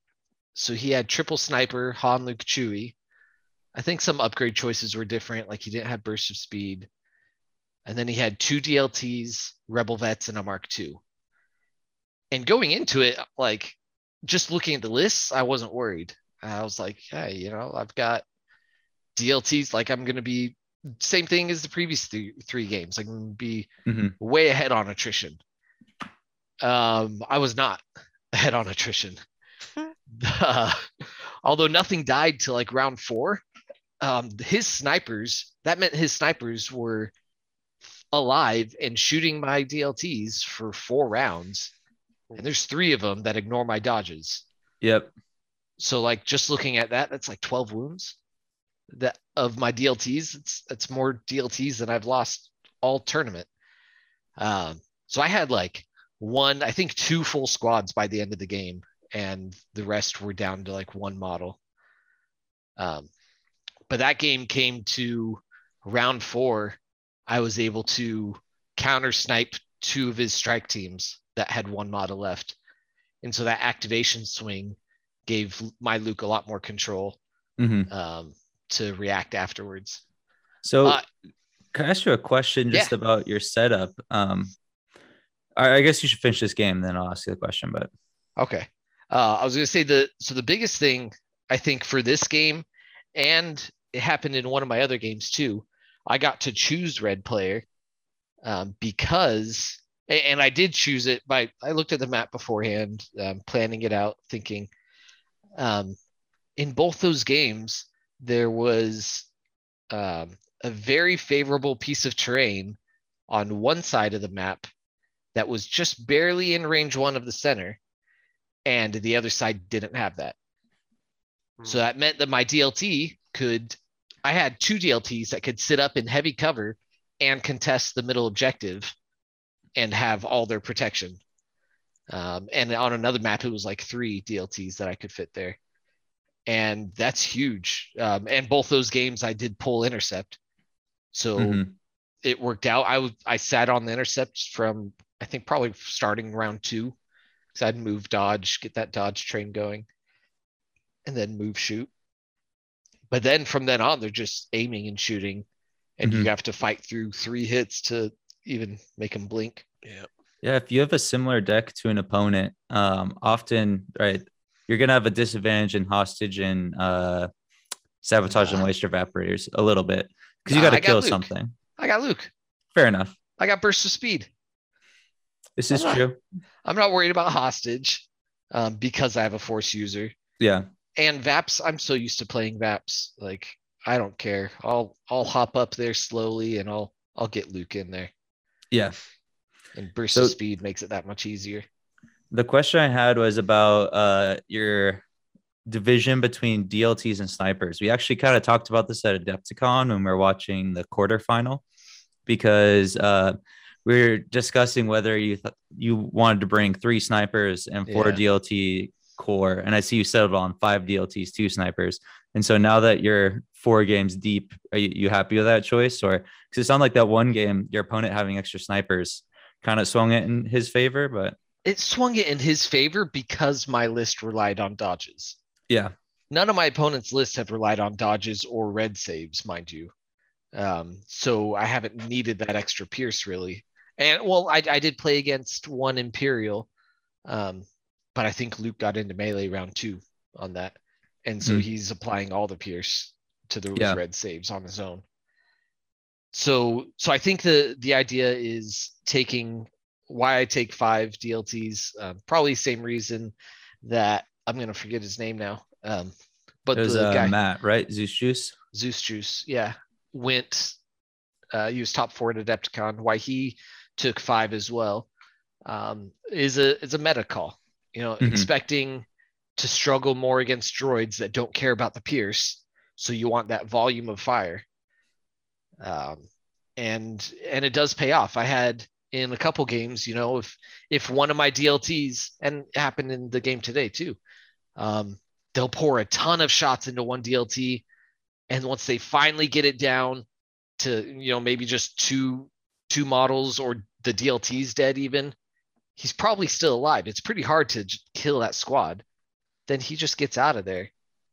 So he had triple sniper, Han, Luke, Chewie. I think some upgrade choices were different. Like, he didn't have burst of speed. And then he had two D L Ts, rebel vets, and a Mark two. And going into it, like, just looking at the lists, I wasn't worried. I was like, hey, you know, I've got D L Ts. Like, I'm going to be same thing as the previous th- three games. I can be mm-hmm. way ahead on attrition. Um, I was not ahead on attrition. uh, although nothing died to like round four. Um, his snipers, that meant his snipers were alive and shooting my D L Ts for four rounds. And there's three of them that ignore my dodges. Yep. So like just looking at that, that's like twelve wounds that of my D L Ts. It's it's more D L Ts than I've lost all tournament. Um, so I had like one, I think two full squads by the end of the game, and the rest were down to like one model. Um, but that game came to round four. I was able to counter snipe two of his strike teams that had one model left. And so that activation swing gave my Luke a lot more control mm-hmm. um, to react afterwards. So uh, can I ask you a question just yeah. about your setup? Um, I, I guess you should finish this game, then I'll ask you the question. But okay. Uh, I was going to say the so the biggest thing, I think, for this game, and it happened in one of my other games too, I got to choose red player um, because... And I did choose it by, I looked at the map beforehand, um, planning it out, thinking um, in both those games, there was um, a very favorable piece of terrain on one side of the map that was just barely in range one of the center. And the other side didn't have that. Hmm. So that meant that my D L T could, I had two D L Ts that could sit up in heavy cover and contest the middle objective and have all their protection. Um, and on another map, it was like three D L Ts that I could fit there. And that's huge. Um, and both those games, I did pull intercept. So mm-hmm. it worked out. I, w- I sat on the intercepts from, I think, probably starting round two, because I'd move dodge, get that dodge train going, and then move shoot. But then from then on, they're just aiming and shooting. And mm-hmm. you have to fight through three hits to even make them blink. Yeah. Yeah. If you have a similar deck to an opponent, um, often, right, you're going to have a disadvantage in hostage and uh, sabotage uh, and waste evaporators a little bit because you uh, got to kill Luke. something. I got Luke. Fair enough. I got burst of speed. This I'm is not, true. I'm not worried about hostage um, because I have a force user. Yeah. And Vaps, I'm so used to playing Vaps. Like, I don't care. I'll, I'll hop up there slowly and I'll, I'll get Luke in there. Yeah. And burst so, of speed makes it that much easier. The question I had was about uh, your division between D L Ts and snipers. We actually kind of talked about this at Adepticon when we were watching the quarterfinal, because uh, we were discussing whether you th- you wanted to bring three snipers and four yeah. D L T core. And I see you settled on five D L Ts, two snipers. And so now that you're four games deep, are you, you happy with that choice? Or because it sounded like that one game, your opponent having extra snipers kind of swung it in his favor, but it swung it in his favor because my list relied on dodges. Yeah. None of my opponent's lists have relied on dodges or red saves, mind you. Um, so I haven't needed that extra pierce really. And well, I, I did play against one Imperial, um, but I think Luke got into melee round two on that. And so mm-hmm. he's applying all the pierce to the yeah. red saves on his own. So so I think the, the idea is taking why I take five D L Ts, uh, probably same reason that I'm going to forget his name now. Um, but There's the uh, guy, Matt, right? Zeus Juice? Zeus Juice, yeah. Went, uh, he was top four at Adepticon. Why he took five as well um, is a is a meta call. You know, mm-hmm. expecting to struggle more against droids that don't care about the pierce. So you want that volume of fire. Um, and and it does pay off. I had in a couple games, you know, if if one of my D L Ts, and it happened in the game today too, um, they'll pour a ton of shots into one D L T. And once they finally get it down to, you know, maybe just two two models or the D L T's dead even, he's probably still alive. It's pretty hard to j- kill that squad. Then he just gets out of there.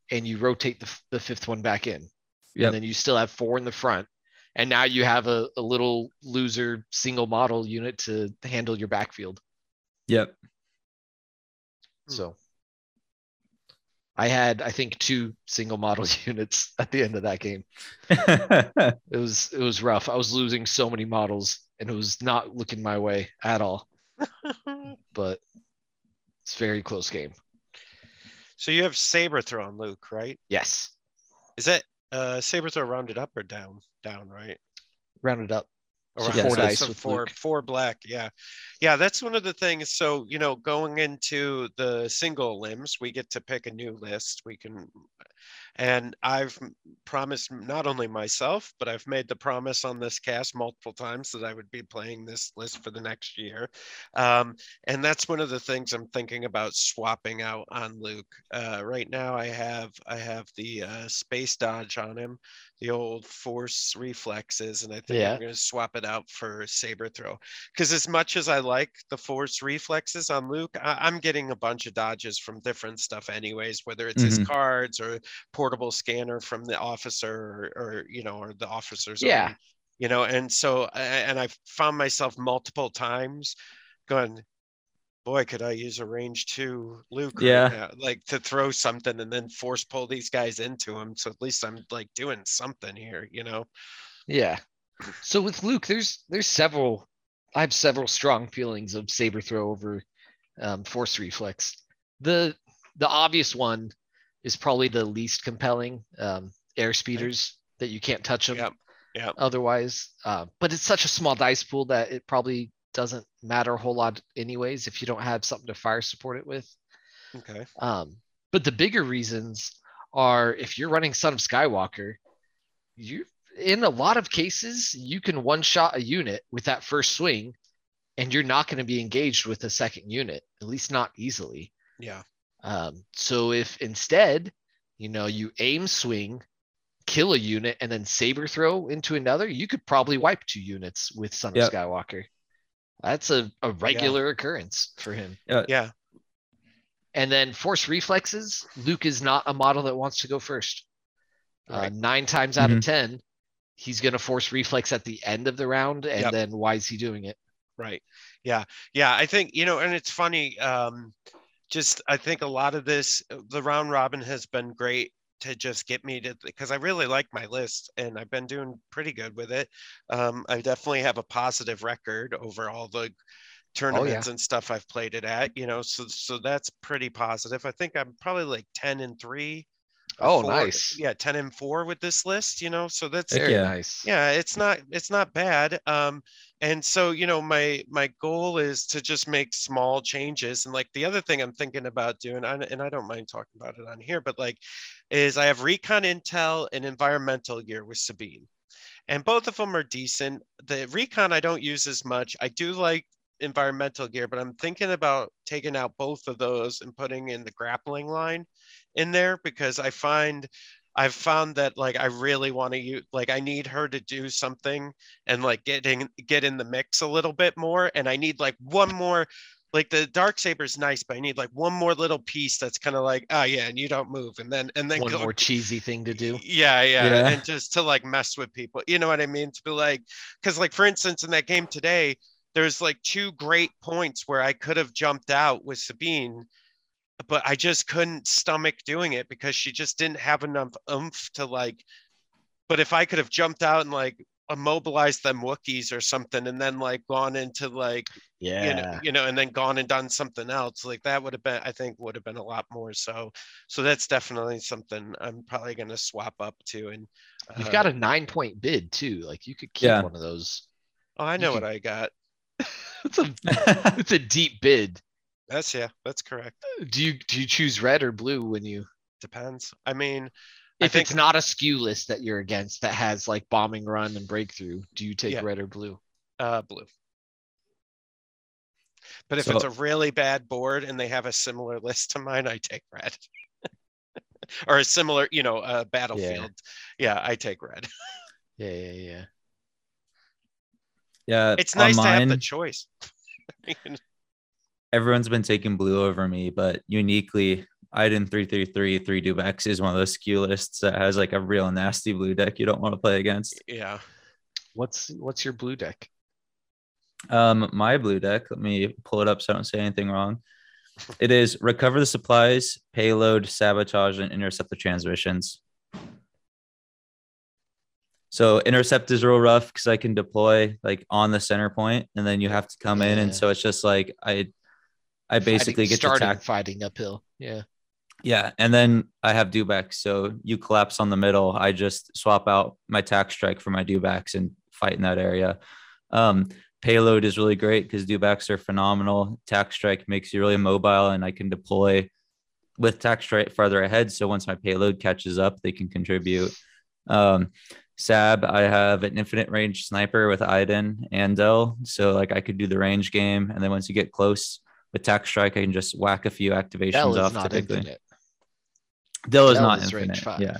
And you rotate the, the fifth one back in. Yep. And then you still have four in the front. And now you have a, a little loser single model unit to handle your backfield. Yep. Mm. So I had, I think, two single model units at the end of that game. it was it was rough. I was losing so many models, and it was not looking my way at all. But it's a very close game. So you have Saber Throw on Luke, right? Yes. Is that uh, Saber Throw rounded up or down? Down, right? Rounded up. So yeah, four so dice with four, four black. Yeah. Yeah. That's one of the things. So, you know, going into the single limbs, we get to pick a new list. We can, and I've promised not only myself, but I've made the promise on this cast multiple times that I would be playing this list for the next year. Um, and that's one of the things I'm thinking about swapping out on Luke. Uh, right now I have, I have the uh, space dodge on him, the old Force Reflexes, and I think yeah. I'm going to swap it out for Saber Throw, because as much as I like the Force Reflexes on Luke, I- I'm getting a bunch of dodges from different stuff anyways, whether it's mm-hmm. his cards or portable scanner from the officer, or, or you know, or the officer's yeah own, you know. And so, and I've found myself multiple times going, boy, could I use a range two Luke? Yeah. Right now, like to throw something and then force pull these guys into him. So at least I'm like doing something here, you know? Yeah. So with Luke, there's, there's several, I have several strong feelings of Saber Throw over um, Force Reflex. The, the obvious one is probably the least compelling, um, air speeders that you can't touch them. Yep. Yep. Otherwise. Uh, but it's such a small dice pool that it probably doesn't matter a whole lot anyways if you don't have something to fire support it with. Okay. Um, but the bigger reasons are if you're running Son of Skywalker, you in a lot of cases you can one shot a unit with that first swing, and you're not going to be engaged with a second unit, at least not easily. Yeah. Um, so if instead, you know, you aim swing, kill a unit, and then saber throw into another, you could probably wipe two units with Son yep. of Skywalker. That's a, a regular yeah. occurrence for him. Uh, yeah. And then Force Reflexes, Luke is not a model that wants to go first. Right. Uh, nine times out mm-hmm. of ten, he's going to Force Reflex at the end of the round, and yep. then why is he doing it? Right. Yeah. Yeah, I think, you know, and it's funny, um, just I think a lot of this, the round robin has been great to just get me to, because I really like my list and I've been doing pretty good with it. Um, I definitely have a positive record over all the tournaments oh, yeah. and stuff I've played it at, you know, so so that's pretty positive. I think I'm probably like ten and three. Oh, four. Nice. Yeah, ten and four with this list, you know, so that's very yeah. nice. Yeah, it's not it's not bad. Um, and so, you know, my my goal is to just make small changes. And like the other thing I'm thinking about doing, and I don't mind talking about it on here, but like is I have Recon Intel and Environmental Gear with Sabine. And both of them are decent. The Recon I don't use as much. I do like Environmental Gear, but I'm thinking about taking out both of those and putting in the grappling line in there, because I find I've found that like I really want to use, like I need her to do something and like getting get in the mix a little bit more, and I need like one more, like the Darksaber is nice, but I need like one more little piece that's kind of like, oh yeah, and you don't move, and then and then one go, more cheesy thing to do. Yeah, yeah, yeah, and just to like mess with people, you know what I mean? To be like, because like for instance in that game today, there's like two great points where I could have jumped out with Sabine, but I just couldn't stomach doing it because she just didn't have enough oomph to like, but if I could have jumped out and like immobilized them Wookiees or something, and then like gone into like, yeah, you know, you know, and then gone and done something else, like that would have been, I think would have been a lot more. So, so that's definitely something I'm probably going to swap up to. And uh, you've got a nine point bid too. Like you could keep yeah. one of those. Oh, I know you what can... I got. It's a it's a deep bid. That's yeah, that's correct. Do you do you choose red or blue when you depends? I mean, if I it's not a S K U list that you're against that has like bombing run and breakthrough, do you take yeah. red or blue? Uh blue. But if so... it's a really bad board and they have a similar list to mine, I take red. Or a similar, you know, uh battlefield. Yeah, yeah I take red. yeah, yeah, yeah. Yeah, it's nice online, to have the choice. I mean, everyone's been taking blue over me, but uniquely, Iden three thirty-three, three Dubacks is one of those S K U lists that has like a real nasty blue deck you don't want to play against. Yeah. What's what's your blue deck? Um, my blue deck. Let me pull it up so I don't say anything wrong. It is recover the supplies, payload, sabotage, and intercept the transmissions. So intercept is real rough because I can deploy like on the center point, and then you have to come yeah. in, and so it's just like I, I basically fighting, get started tack- fighting uphill. Yeah, yeah, and then I have Dubacks, so you collapse on the middle. I just swap out my tack strike for my Dubacks and fight in that area. Um, payload is really great because Dubacks are phenomenal. Tack strike makes you really mobile, and I can deploy with tack strike farther ahead. So once my payload catches up, they can contribute. Um, Sab, I have an infinite range sniper with Iden and Del, so like I could do the range game, and then once you get close with tack strike, I can just whack a few activations Del off. Is not typically, infinite. Del is Del not is infinite. Range five. Yeah.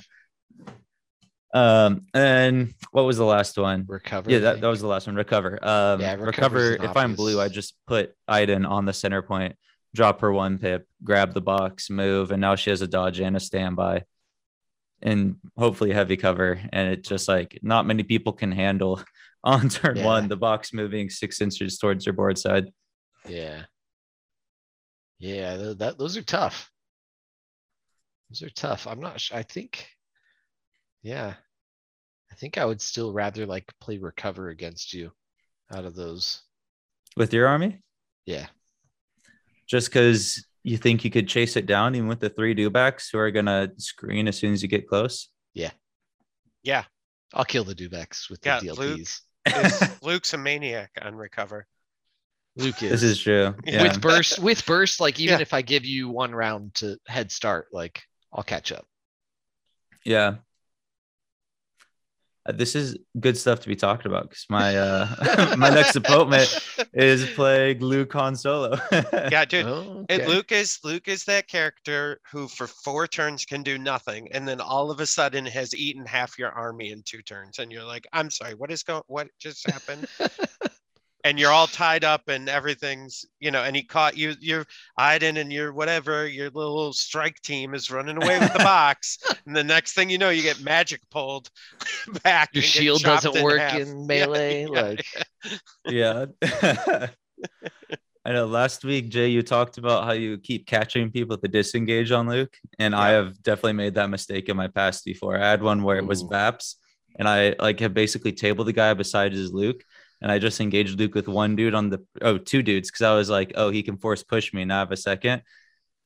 Um, and what was the last one? Recover. Yeah, that, that was the last one. Recover. Um, yeah, recover. If obvious. I'm blue, I just put Iden on the center point, drop her one pip, grab the box, move, and now she has a dodge and a standby, and hopefully heavy cover. And it's just like not many people can handle on turn yeah. one, the box moving six inches towards your board side. Yeah. Yeah, that those are tough. Those are tough. I'm not sure. I think. Yeah, I think I would still rather like play recover against you out of those. With your army? Yeah. Just because you think you could chase it down even with the three Dubacks who are going to screen as soon as you get close? Yeah. Yeah. I'll kill the Dubacks with yeah, the D L Ts. Luke is, Luke's a maniac on recover. Luke is. This is true. Yeah. With burst, with burst, like even yeah. if I give you one round to head start, like I'll catch up. Yeah. This is good stuff to be talked about because my uh, my next appointment is playing Luke Han Solo. Yeah, dude. Oh, okay. And Luke is Luke is that character who for four turns can do nothing, and then all of a sudden has eaten half your army in two turns, and you're like, "I'm sorry, what is going? What just happened?" And you're all tied up, and everything's you know. And he caught you. You're Iden, and your whatever your little strike team is running away with the box. And the next thing you know, you get magic pulled back. Your shield doesn't work half. in melee. Yeah, yeah, like, yeah. I know. Last week, Jay, you talked about how you keep catching people at the disengage on Luke, and yeah. I have definitely made that mistake in my past before. I had one where it was Ooh. Vaps, and I like have basically tabled the guy beside his Luke. And I just engaged Luke with one dude on the, oh, two dudes. Cause I was like, oh, he can force push me and I have a second.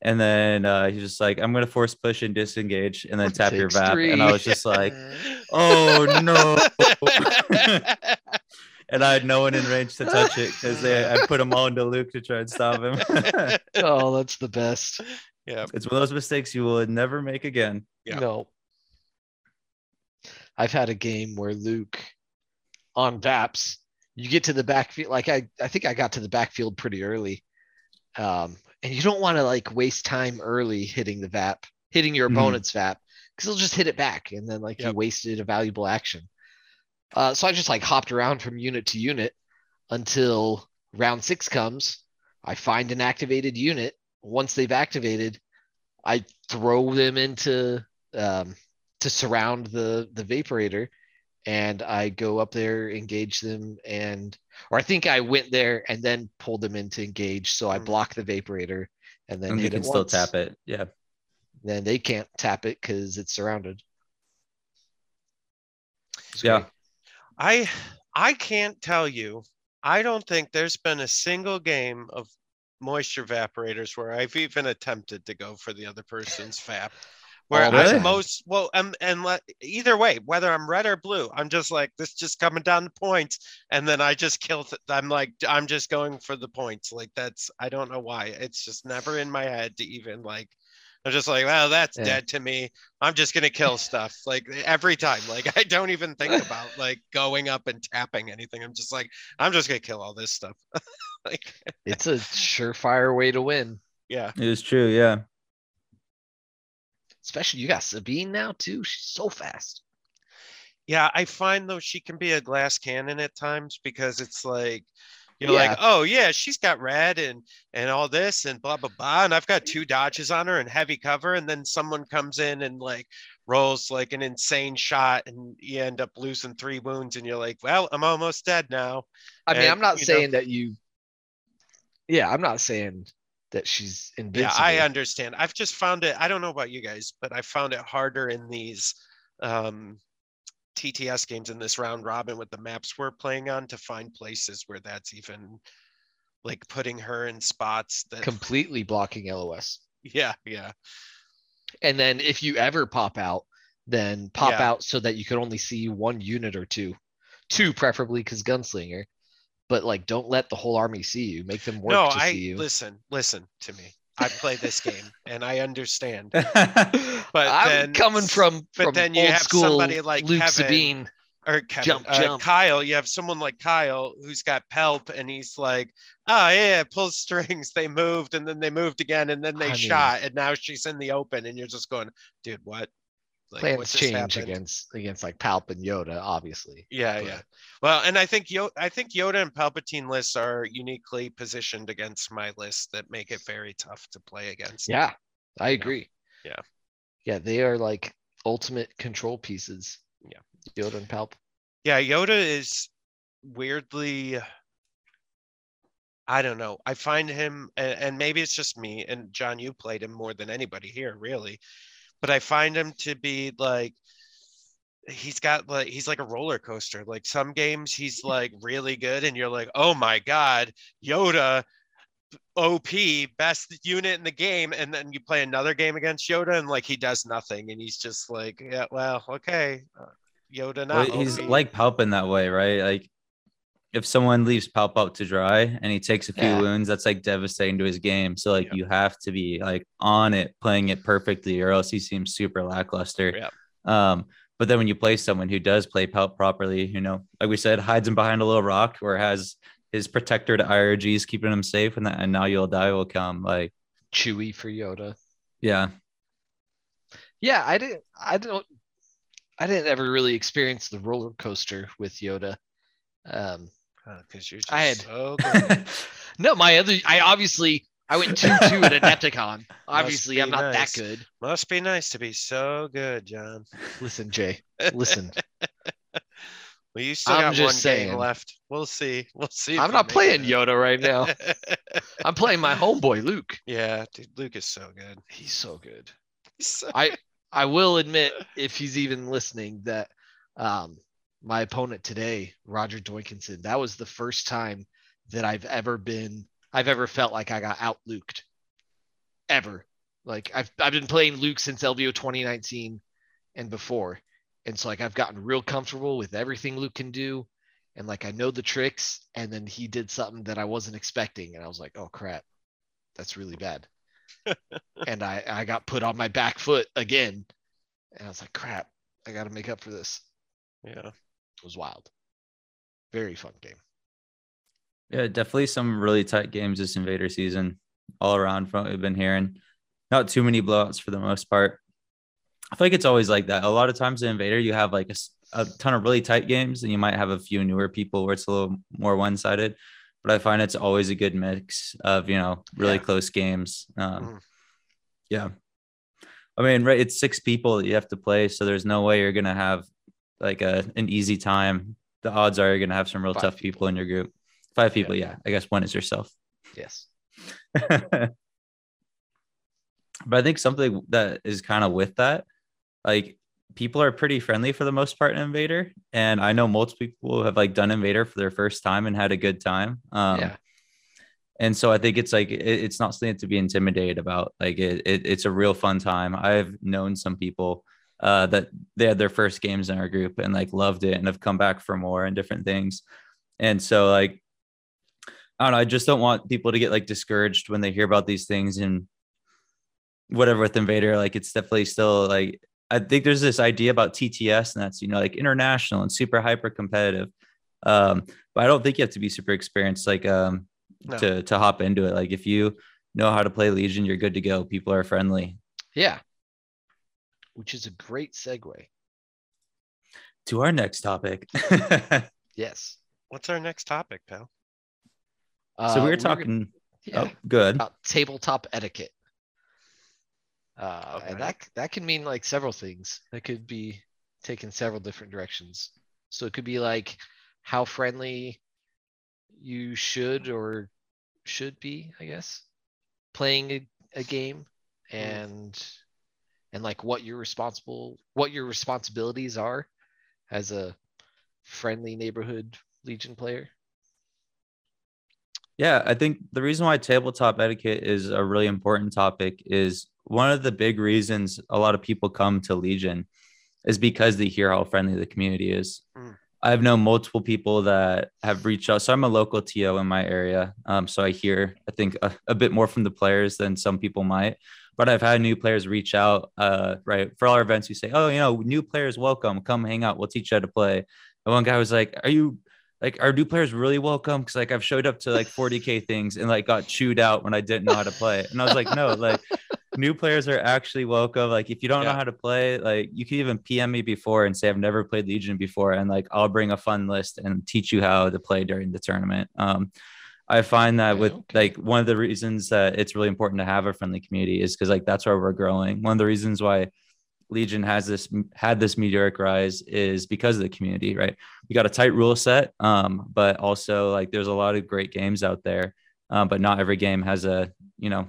And then uh, he's just like, I'm going to force push and disengage and then it tap your V A P. Three. And I was just like, oh no. And I had no one in range to touch it. Cause they, I put them all into Luke to try and stop him. Oh, that's the best. Yeah. It's one of those mistakes you will never make again. Yeah. No. I've had a game where Luke on V A Ps, you get to the backfield, like I, I think I got to the backfield pretty early. Um, and you don't want to like waste time early hitting the V A P, hitting your mm-hmm. opponent's V A P, because they'll just hit it back. And then like yep. you wasted a valuable action. Uh, so I just like hopped around from unit to unit until round six comes. I find an activated unit. Once they've activated, I throw them into um, to surround the, the Vaporator. And I go up there, engage them, and or I think I went there and then pulled them in to engage. So I block the Vaporator, and then and hit they can it still once. Tap it. Yeah. Then they can't tap it because it's surrounded. It's yeah, great. I I can't tell you. I don't think there's been a single game of moisture evaporators where I've even attempted to go for the other person's V A P. Where oh, really? I'm most well, um, and le- either way, whether I'm red or blue, I'm just like this, just coming down the points, and then I just kill. Th- I'm like, I'm just going for the points. Like that's, I don't know why. It's just never in my head to even like. I'm just like, well, that's yeah. dead to me. I'm just gonna kill stuff like every time. Like I don't even think about like going up and tapping anything. I'm just like, I'm just gonna kill all this stuff. Like it's a surefire way to win. Yeah, it is true. Yeah. Especially you got Sabine now too. She's so fast. Yeah, I find though she can be a glass cannon at times because it's like you're yeah. like, oh yeah, she's got red and and all this and blah blah blah, and I've got two dodges on her and heavy cover, and then someone comes in and like rolls like an insane shot, and you end up losing three wounds, and you're like, well, I'm almost dead now. I mean, and, I'm not saying know, that you. Yeah, I'm not saying that she's invincible. Yeah, I understand. I've just found it, I don't know about you guys, but I found it harder in these um, T T S games in this round robin with the maps we're playing on to find places where that's even like putting her in spots that completely blocking L O S. Yeah, yeah. And then if you ever pop out, then pop yeah. out so that you can only see one unit or two, two preferably because gunslinger. But like, don't let the whole army see you. Make them work no, to I, see you. Listen, listen to me. I play this game and I understand. But I'm then, coming from, but from then you have somebody like Luke Kevin, Sabine or Kevin, jump, uh, jump. Kyle. You have someone like Kyle who's got Palp, and he's like, oh yeah, pull strings. They moved, and then they moved again, and then they I shot, mean, and now she's in the open, and you're just going, dude, what? Like, plans change against against like Palp and Yoda, obviously. Yeah, but. yeah. Well, and I think Yo- I think Yoda and Palpatine lists are uniquely positioned against my list that make it very tough to play against. Yeah, them. I agree. Yeah. yeah, yeah, they are like ultimate control pieces. Yeah, Yoda and Palp. Yeah, Yoda is weirdly, I don't know. I find him, and, and maybe it's just me. And John, you played him more than anybody here, really. But I find him to be like, he's got like, he's like a roller coaster. Like some games he's like really good and you're like, oh my God, Yoda, O P, best unit in the game. And then you play another game against Yoda and like, he does nothing. And he's just like, yeah, well, okay. Yoda not well, he's O P. Like Palp in that way, right? Like if someone leaves Palp out to dry and he takes a few yeah. wounds, that's like devastating to his game. So like yeah. you have to be like on it, playing it perfectly, or else he seems super lackluster. Yeah. Um, but then when you play someone who does play Palp properly, you know, like we said, hides him behind a little rock or has his protector to I R Gs keeping him safe, and that and now you'll die will come. Like Chewy for Yoda. Yeah. Yeah, I didn't I don't I didn't ever really experience the roller coaster with Yoda. Um because you're just I had so good. no my other I obviously I went two two at Adepticon. Obviously I'm not nice. that good. Must be nice to be so good, John. Listen, Jay. Listen. Well, you still I'm got one saying, game left. We'll see. We'll see. I'm not playing know. Yoda right now. I'm playing my homeboy Luke. Yeah, dude, Luke is so good. He's so good. He's so I good. I will admit, if he's even listening, that um my opponent today, Roger Doykinson, that was the first time that I've ever been, I've ever felt like I got out-Luked. Ever. Like, I've I've been playing Luke since L V O twenty nineteen and before. And so, like, I've gotten real comfortable with everything Luke can do. And, like, I know the tricks. And then he did something that I wasn't expecting. And I was like, oh, crap. That's really bad. and I, I got put on my back foot again. And I was like, crap. I got to make up for this. Yeah. It was wild. Very fun game. Yeah, definitely some really tight games this Invader season all around from what we've been hearing. Not too many blowouts for the most part. I feel like it's always like that. A lot of times in Invader, you have like a, a ton of really tight games, and you might have a few newer people where it's a little more one-sided. But I find it's always a good mix of, you know, really yeah. close games. Um, mm. Yeah. I mean, right, it's six people that you have to play, so there's no way you're going to have like a an easy time. The odds are you're gonna have some real Five tough people. people in your group. Five people, yeah. yeah. I guess one is yourself. Yes. But I think something that is kind of with that, like people are pretty friendly for the most part in Invader, and I know multiple people have like done Invader for their first time and had a good time. Um, yeah. And so I think it's like it, it's not something to be intimidated about. Like it, it it's a real fun time. I've known some people Uh, that they had their first games in our group and like loved it and have come back for more and different things. And so like, I don't know, I just don't want people to get like discouraged when they hear about these things and whatever with Invader. Like it's definitely still like, I think there's this idea about T T S and that's, you know, like international and super hyper competitive. Um, but I don't think you have to be super experienced, like um, no. to, to hop into it. Like if you know how to play Legion, you're good to go. People are friendly. Yeah. Which is a great segue to our next topic. Yes. What's our next topic, pal? Uh, so we were talking we're, yeah, oh, good. about tabletop etiquette. Uh, okay. And that, that can mean like several things. That could be taken several different directions. So it could be like how friendly you should or should be, I guess. playing a, a game and mm. and like what you're responsible, what your responsibilities are as a friendly neighborhood Legion player. Yeah, I think the reason why tabletop etiquette is a really important topic is one of the big reasons a lot of people come to Legion is because they hear how friendly the community is. Mm. I've known multiple people that have reached out. So I'm a local T O in my area. Um, so I hear, I think, a, a bit more from the players than some people might. But I've had new players reach out, uh, right? For our events, we say, oh, you know, new players, welcome. Come hang out. We'll teach you how to play. And one guy was like, are you, like, are new players really welcome? Because, like, I've showed up to, like, forty K things and, like, got chewed out when I didn't know how to play. And I was like, no, like, new players are actually welcome. Like, if you don't yeah. know how to play, like, you can even P M me before and say, I've never played Legion before. And, like, I'll bring a fun list and teach you how to play during the tournament. Um, I find that with, okay. like, one of the reasons that it's really important to have a friendly community is because, like, that's where we're growing. One of the reasons why Legion has this had this meteoric rise is because of the community, right? We got a tight rule set, um, but also, like, there's a lot of great games out there, um, but not every game has a, you know,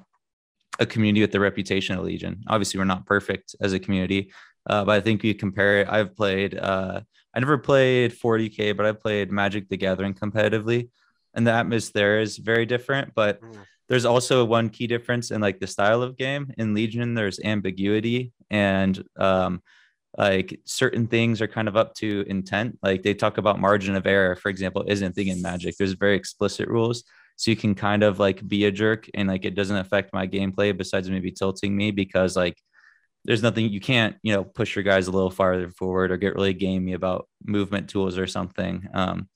a community with the reputation of Legion. Obviously, we're not perfect as a community, uh, but I think you compare it. I've played, uh, I never played forty K, but I played Magic the Gathering competitively, and the atmosphere there is very different. But there's also one key difference in, like, the style of game. In Legion, there's ambiguity, and um, like, certain things are kind of up to intent. Like, they talk about margin of error, for example, isn't a thing in Magic. There's very explicit rules. So you can kind of, like, be a jerk and, like, it doesn't affect my gameplay besides maybe tilting me, because, like, there's nothing you can't, you know, push your guys a little farther forward or get really gamey about movement tools or something. Um,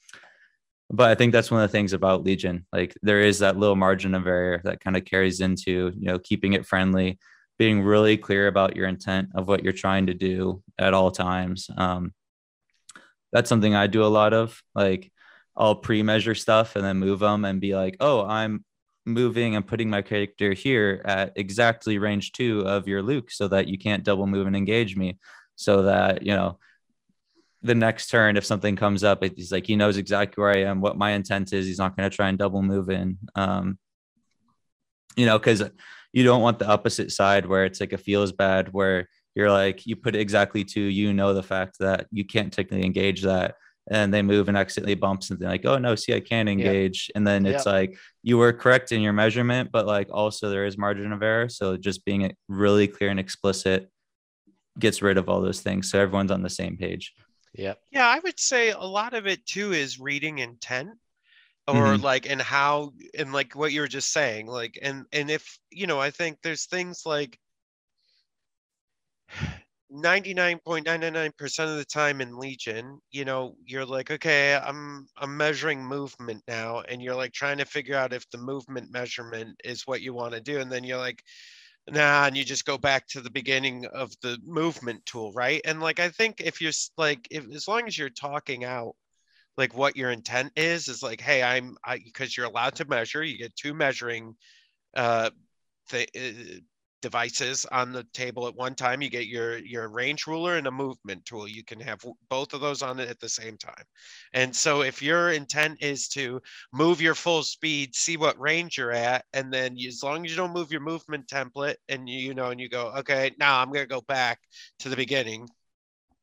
but I think that's one of the things about Legion. Like, there is that little margin of error that kind of carries into, you know, keeping it friendly, being really clear about your intent of what you're trying to do at all times. Um, that's something I do a lot of. Like, I'll pre-measure stuff and then move them and be like, oh, I'm moving and putting my character here at exactly range two of your Luke so that you can't double move and engage me, so that, you know, the next turn, if something comes up, it's like, he knows exactly where I am, what my intent is. He's not going to try and double move in, um, you know, because you don't want the opposite side where it's like a feels bad, where you're like, you put exactly two, you know, the fact that you can't technically engage that, and they move and accidentally bump something, like, oh no, see, I can't engage. Yeah. And then it's yeah. like, you were correct in your measurement, but, like, also there is margin of error. So just being really clear and explicit gets rid of all those things. So everyone's on the same page. Yeah. Yeah. I would say a lot of it too is reading intent, or mm-hmm. like, and how, and like what you were just saying, like, and, and if, you know, I think there's things like ninety-nine point nine nine nine percent of the time in Legion, you know, you're like, okay, I'm I'm measuring movement now, and you're like trying to figure out if the movement measurement is what you want to do, and then you're like, nah, and you just go back to the beginning of the movement tool, right? And like, I think if you're like, if as long as you're talking out, like, what your intent is, is like, hey, I'm, I, because you're allowed to measure, you get two measuring, uh, th- uh devices on the table at one time. You get your your range ruler and a movement tool. You can have both of those on it at the same time. And so if your intent is to move your full speed, see what range you're at, and then you, as long as you don't move your movement template, and you, you know, and you go, okay, now I'm going to go back to the beginning,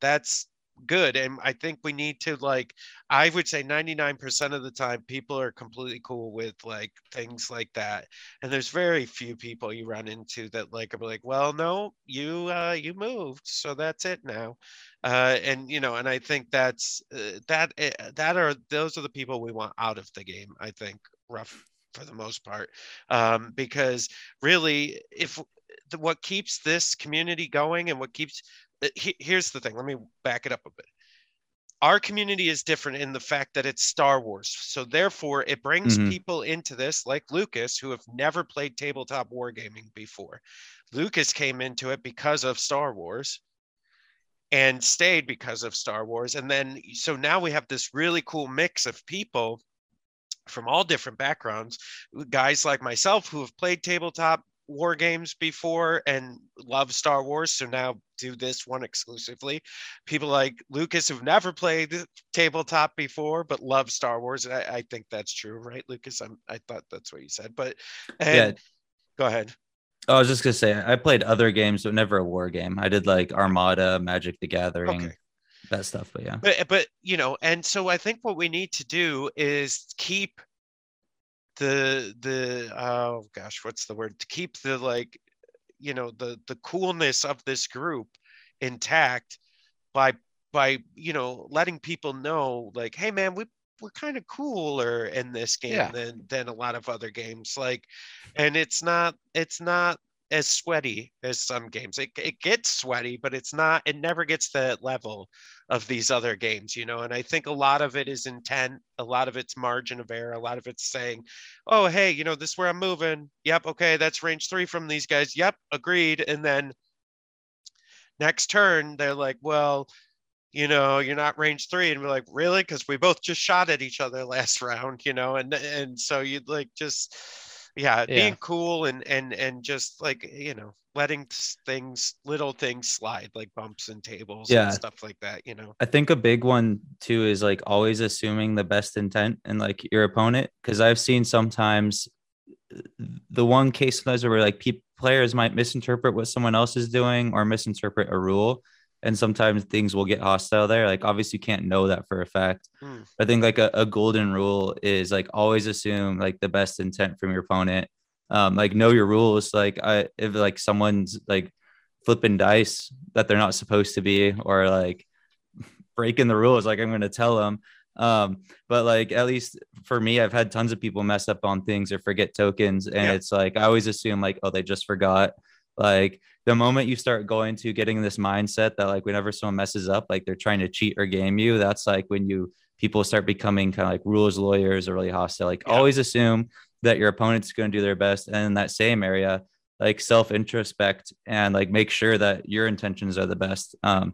that's good. And I think we need to, like, I would say ninety-nine percent of the time people are completely cool with, like, things like that, and there's very few people you run into that, like, are like, well, no, you uh you moved, so that's it now, uh and you know, and I think that's uh, that uh, that are those are the people we want out of the game, I think, rough for the most part, um because really, if the, what keeps this community going and what keeps Here's the thing. Let me back it up a bit. Our community is different in the fact that it's Star Wars. So therefore, it brings mm-hmm. people into this, like Lucas, who have never played tabletop wargaming before. Lucas came into it because of Star Wars and stayed because of Star Wars. And then, so now we have this really cool mix of people from all different backgrounds, guys like myself who have played tabletop war games before and love Star Wars, so now do this one exclusively. People like Lucas who've never played tabletop before but love Star Wars. I, I think that's true, right, Lucas? I'm, I thought that's what you said, but and, yeah. Go ahead. I was just going to say, I played other games, but never a war game. I did like Armada, Magic the Gathering, okay. that stuff. But yeah. But, but, you know, and so I think what we need to do is keep the, the, oh gosh, what's the word? To keep the, like, you know, the, the coolness of this group intact by, by, you know, letting people know, like, hey man, we, we're kind of cooler in this game yeah. than than a lot of other games, like, and it's not it's not as sweaty as some games. It it gets sweaty, but it's not it never gets that level of these other games, you know. And I think a lot of it is intent, a lot of it's margin of error, a lot of it's saying, oh hey, you know, this is where I'm moving. Yep, okay, that's range three from these guys. Yep, agreed. And then next turn they're like, well, you know, you're not range three. And we're like, really? Because we both just shot at each other last round, you know? And, and so you'd like, just, yeah, yeah, being cool and, and, and just like, you know, letting things, little things slide, like bumps and tables yeah. and stuff like that, you know? I think a big one too is like always assuming the best intent in like your opponent. Cause I've seen sometimes the one case sometimes where like pe- players might misinterpret what someone else is doing or misinterpret a rule. And sometimes things will get hostile there. Like, obviously, you can't know that for a fact. Mm. I think, like, a, a golden rule is, like, always assume, like, the best intent from your opponent. Um, like, know your rules. Like, I, if, like, someone's, like, flipping dice that they're not supposed to be or, like, breaking the rules, like, I'm going to tell them. Um, but, like, at least for me, I've had tons of people mess up on things or forget tokens. And yeah. it's, like, I always assume, like, oh, they just forgot. Like, the moment you start going to getting this mindset that like whenever someone messes up, like they're trying to cheat or game you, that's like when you people start becoming kind of like rules lawyers or really hostile. Like yeah. always assume that your opponent's going to do their best. And in that same area, like self introspect and like make sure that your intentions are the best. Um,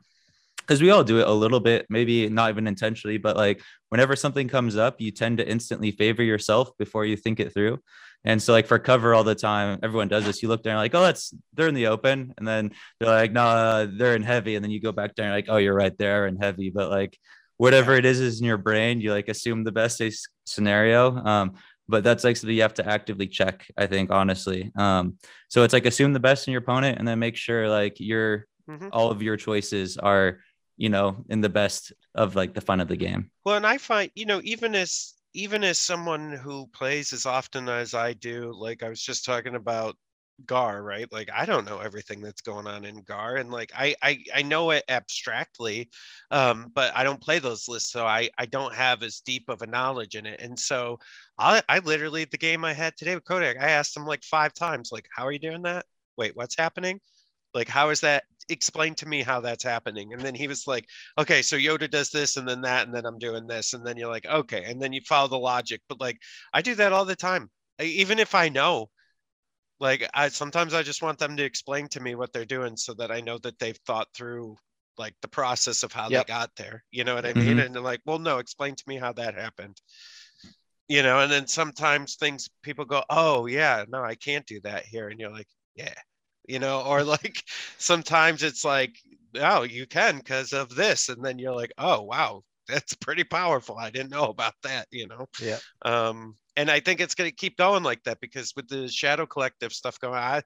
Because we all do it a little bit, maybe not even intentionally, but like whenever something comes up, you tend to instantly favor yourself before you think it through. And so like for cover all the time, everyone does this. You look down like, oh, that's they're in the open. And then they're like, no, nah, they're in heavy. And then you go back down like, oh, you're right there in heavy. But like whatever it is, is in your brain, you like assume the best scenario. Um, but that's like something you have to actively check, I think, honestly. Um, so it's like assume the best in your opponent and then make sure like your mm-hmm. all of your choices are, you know, in the best of like the fun of the game. Well, and I find, you know, even as, even as someone who plays as often as I do, like I was just talking about G A R, right? Like, I don't know everything that's going on in G A R and like, I, I, I know it abstractly, um, but I don't play those lists. So I, I don't have as deep of a knowledge in it. And so I, I literally, the game I had today with Kodak, I asked him like five times, like, how are you doing that? Wait, what's happening? Like, how is that? Explain to me how that's happening. And then he was like, okay, so Yoda does this and then that, and then I'm doing this. And then you're like, okay. And then you follow the logic. But like, I do that all the time. I, even if I know, like I, sometimes I just want them to explain to me what they're doing so that I know that they've thought through like the process of how yep. they got there. You know what I mean? Mm-hmm. And they're like, well, no, explain to me how that happened. You know? And then sometimes things people go, oh yeah, no, I can't do that here. And you're like, yeah. You know, or like sometimes it's like, oh, you can because of this. And then you're like, oh, wow, that's pretty powerful. I didn't know about that, you know? Yeah. Um, and I think it's going to keep going like that because with the Shadow Collective stuff going on,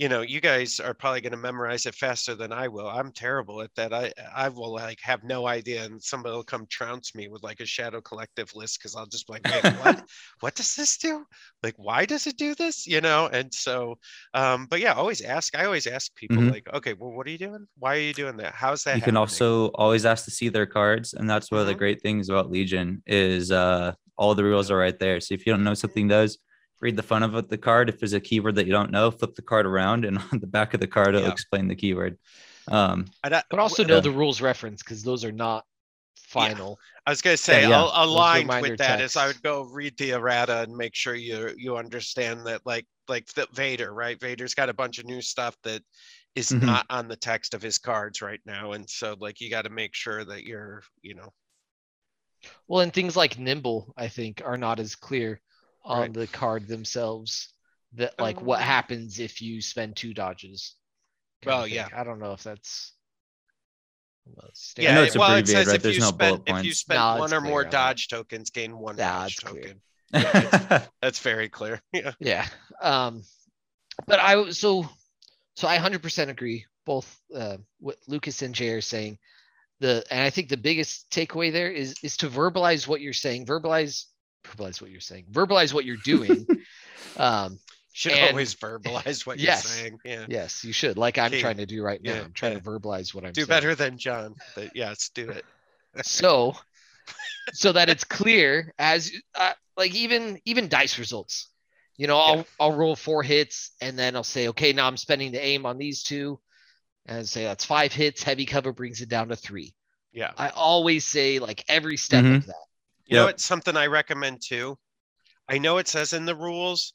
you know, you guys are probably going to memorize it faster than I will. I'm terrible at that. I, I will like have no idea. And somebody will come trounce me with like a Shadow Collective list. Cause I'll just be like, wait, what, what does this do? Like, why does it do this? You know? And so, um, but yeah, always ask, I always ask people mm-hmm. like, okay, well, what are you doing? Why are you doing that? How's that? You happening? Can also always ask to see their cards. And that's one mm-hmm. of the great things about Legion is, uh, all the rules are right there. So if you don't know something does, read the fun of the card. If there's a keyword that you don't know, flip the card around and on the back of the card, it'll yeah. explain the keyword. Um, I, but also know uh, the rules reference because those are not final. Yeah. I was going to say, yeah, yeah. I'll align with that text. Is I would go read the errata and make sure you you understand that like like the Vader, right? Vader's got a bunch of new stuff that is mm-hmm. not on the text of his cards right now. And so like you got to make sure that you're, you know. Well, and things like Nimble, I think, are not as clear on right. the card themselves that like what happens if you spend two dodges. Well, yeah, I don't know if that's well, yeah I know it's well it says right? if, you no spend, if you spend no, one or clear, more dodge right. tokens gain one nah, dodge token yeah, that's very clear yeah yeah um but I so so I one hundred percent agree. Both uh, what Lucas and Jay are saying, the and I think the biggest takeaway there is is to verbalize what you're saying. Verbalize verbalize what you're saying. Verbalize what you're doing. um, should and, always verbalize what yes, you're saying. Yeah. Yes, you should. Like I'm Gee, trying to do right now. Yeah, I'm trying yeah. to verbalize what I'm do saying. Do better than John. But yeah, let's do it. so. So that it's clear as uh, like even even dice results, you know, I'll yeah. I'll roll four hits and then I'll say, okay, now I'm spending the aim on these two and say that's five hits. Heavy cover brings it down to three. Yeah. I always say like every step mm-hmm. of that. You yep. know, it's something I recommend too. I know it says in the rules,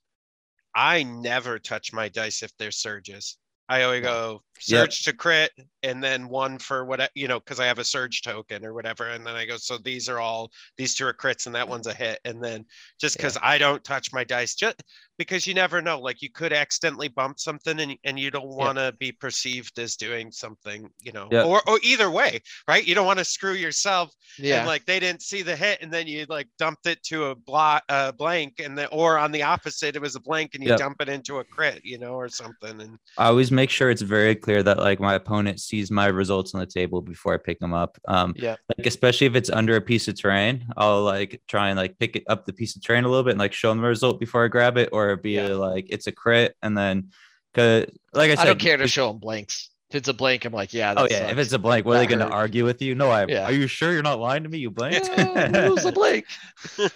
I never touch my dice if they're surges. I always go surge yep. to crit and then one for what, you know, because I have a surge token or whatever. And then I go, so these are all, these two are crits and that one's a hit. And then just because yeah. I don't touch my dice, just because you never know, like you could accidentally bump something and, and you don't want to yeah. be perceived as doing something, you know, yeah. or, or either way, right? You don't want to screw yourself. Yeah. And like they didn't see the hit and then you like dumped it to a blo- uh, blank and then, or on the opposite, it was a blank and you yeah. dump it into a crit, you know, or something. And I always make sure it's very clear that like my opponent sees my results on the table before I pick them up. Um, yeah. Like especially if it's under a piece of terrain, I'll like try and like pick it up the piece of terrain a little bit and like show them the result before I grab it, or be yeah. a, like it's a crit, and then cause like I said, I don't care to show them blanks. If it's a blank, I'm like, yeah. That oh yeah, sucks. If it's a blank, what that are they going to argue with you? No, I. Yeah. Are you sure you're not lying to me? You blank? Yeah, it was a blank.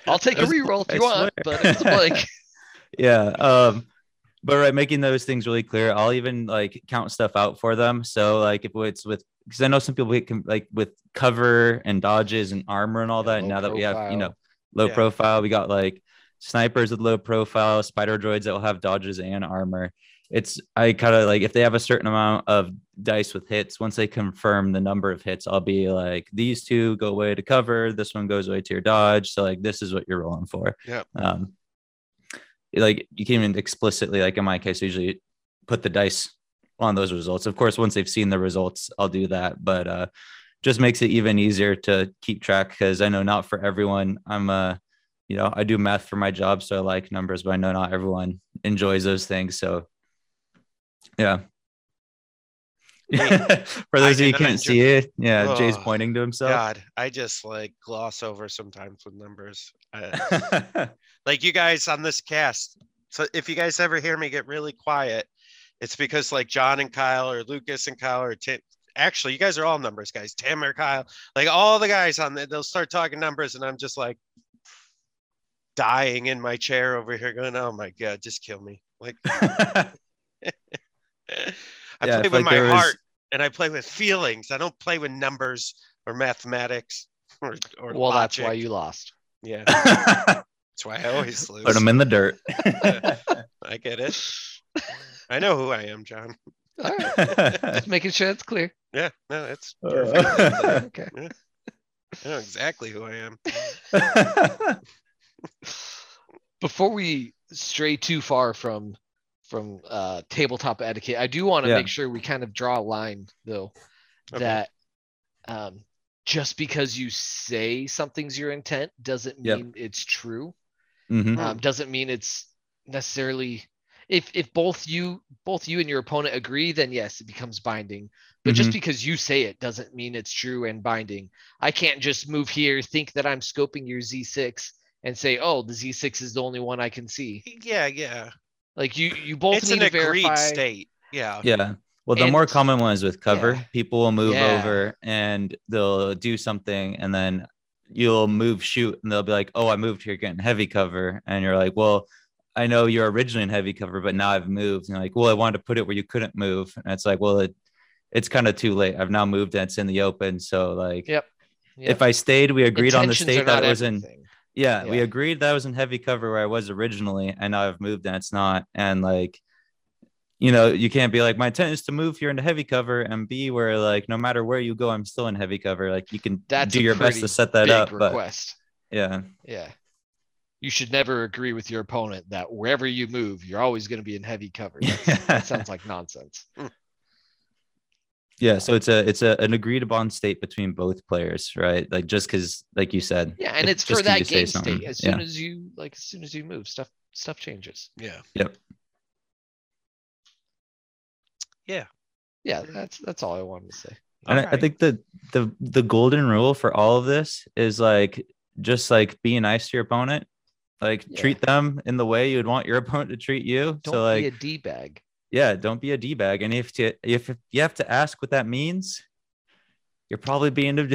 I'll take was, a reroll if you want, but it's a blank. yeah. Um. But right, making those things really clear, I'll even like count stuff out for them. So like if it's with, because I know some people can like with cover and dodges and armor and all that. And now that we have, you know, low yeah. profile, we got like snipers with low profile, spider droids that will have dodges and armor. It's I kind of like if they have a certain amount of dice with hits, once they confirm the number of hits, I'll be like, these two go away to cover, this one goes away to your dodge. So like this is what you're rolling for. Yeah. Um, like you can even explicitly, like in my case, usually put the dice on those results. Of course, once they've seen the results, I'll do that, but uh, just makes it even easier to keep track because I know not for everyone. I'm uh, you know, I do math for my job, so I like numbers, but I know not everyone enjoys those things. So, yeah. For those of you who can't enjoy- see it, yeah, oh, Jay's pointing to himself. God, I just like gloss over sometimes with numbers. Uh, like you guys on this cast. So if you guys ever hear me get really quiet, it's because like John and Kyle or Lucas and Kyle or Tim. Actually, you guys are all numbers guys. Tim or Kyle, like all the guys on there, they'll start talking numbers, and I'm just like dying in my chair over here, going, "Oh my god, just kill me!" Like. I yeah, play with like my heart is... and I play with feelings. I don't play with numbers or mathematics or, or well, logic. That's why you lost. Yeah. That's why I always lose. Put them in the dirt. uh, I get it. I know who I am, John. All right. Just making sure it's clear. Yeah. No, it's perfect. Uh, okay. Yeah. I know exactly who I am. Before we stray too far from from uh tabletop etiquette, I do want to yeah. make sure we kind of draw a line though, okay. that um just because you say something's your intent doesn't mean yep. it's true. Mm-hmm. Um, doesn't mean it's necessarily if if both you both you and your opponent agree, then yes, it becomes binding, but mm-hmm. just because you say it doesn't mean it's true and binding. I can't just move here, think that I'm scoping your Z six and say, oh, the Z six is the only one I can see. Yeah, yeah. Like you, you both it's need an to agreed verify. State. Yeah. Yeah. Well, the and, more common one is with cover. Yeah. People will move yeah. over and they'll do something, and then you'll move shoot, and they'll be like, "Oh, I moved here, getting heavy cover," and you're like, "Well, I know you're originally in heavy cover, but now I've moved." And you're like, "Well, I wanted to put it where you couldn't move," and it's like, "Well, it, it's kind of too late. I've now moved, and it's in the open." So, like, yep. Yep. if I stayed, we agreed Intentions on the state that it was in. Yeah, yeah, we agreed that I was in heavy cover where I was originally, and now I've moved and it's not. And like, you know, you can't be like, my intent is to move here into heavy cover and be where like, no matter where you go, I'm still in heavy cover. Like you can That's do your best to set that up. Request. But yeah. Yeah. You should never agree with your opponent that wherever you move, you're always going to be in heavy cover. That sounds like nonsense. Yeah, so it's a it's a an agreed upon state between both players, right? Like just because, like you said, yeah, and it's for that game state. As soon yeah. as you like, as soon as you move, stuff stuff changes. Yeah. Yep. Yeah. Yeah, that's that's all I wanted to say. And right. I, I think the the the golden rule for all of this is like just like be nice to your opponent. Like yeah. treat them in the way you would want your opponent to treat you. Don't so, like, be a D-bag. Yeah, don't be a D-bag. And if to, if you have to ask what that means, you're probably being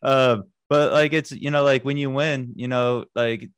uh, but like it's, you know, like when you win, you know, like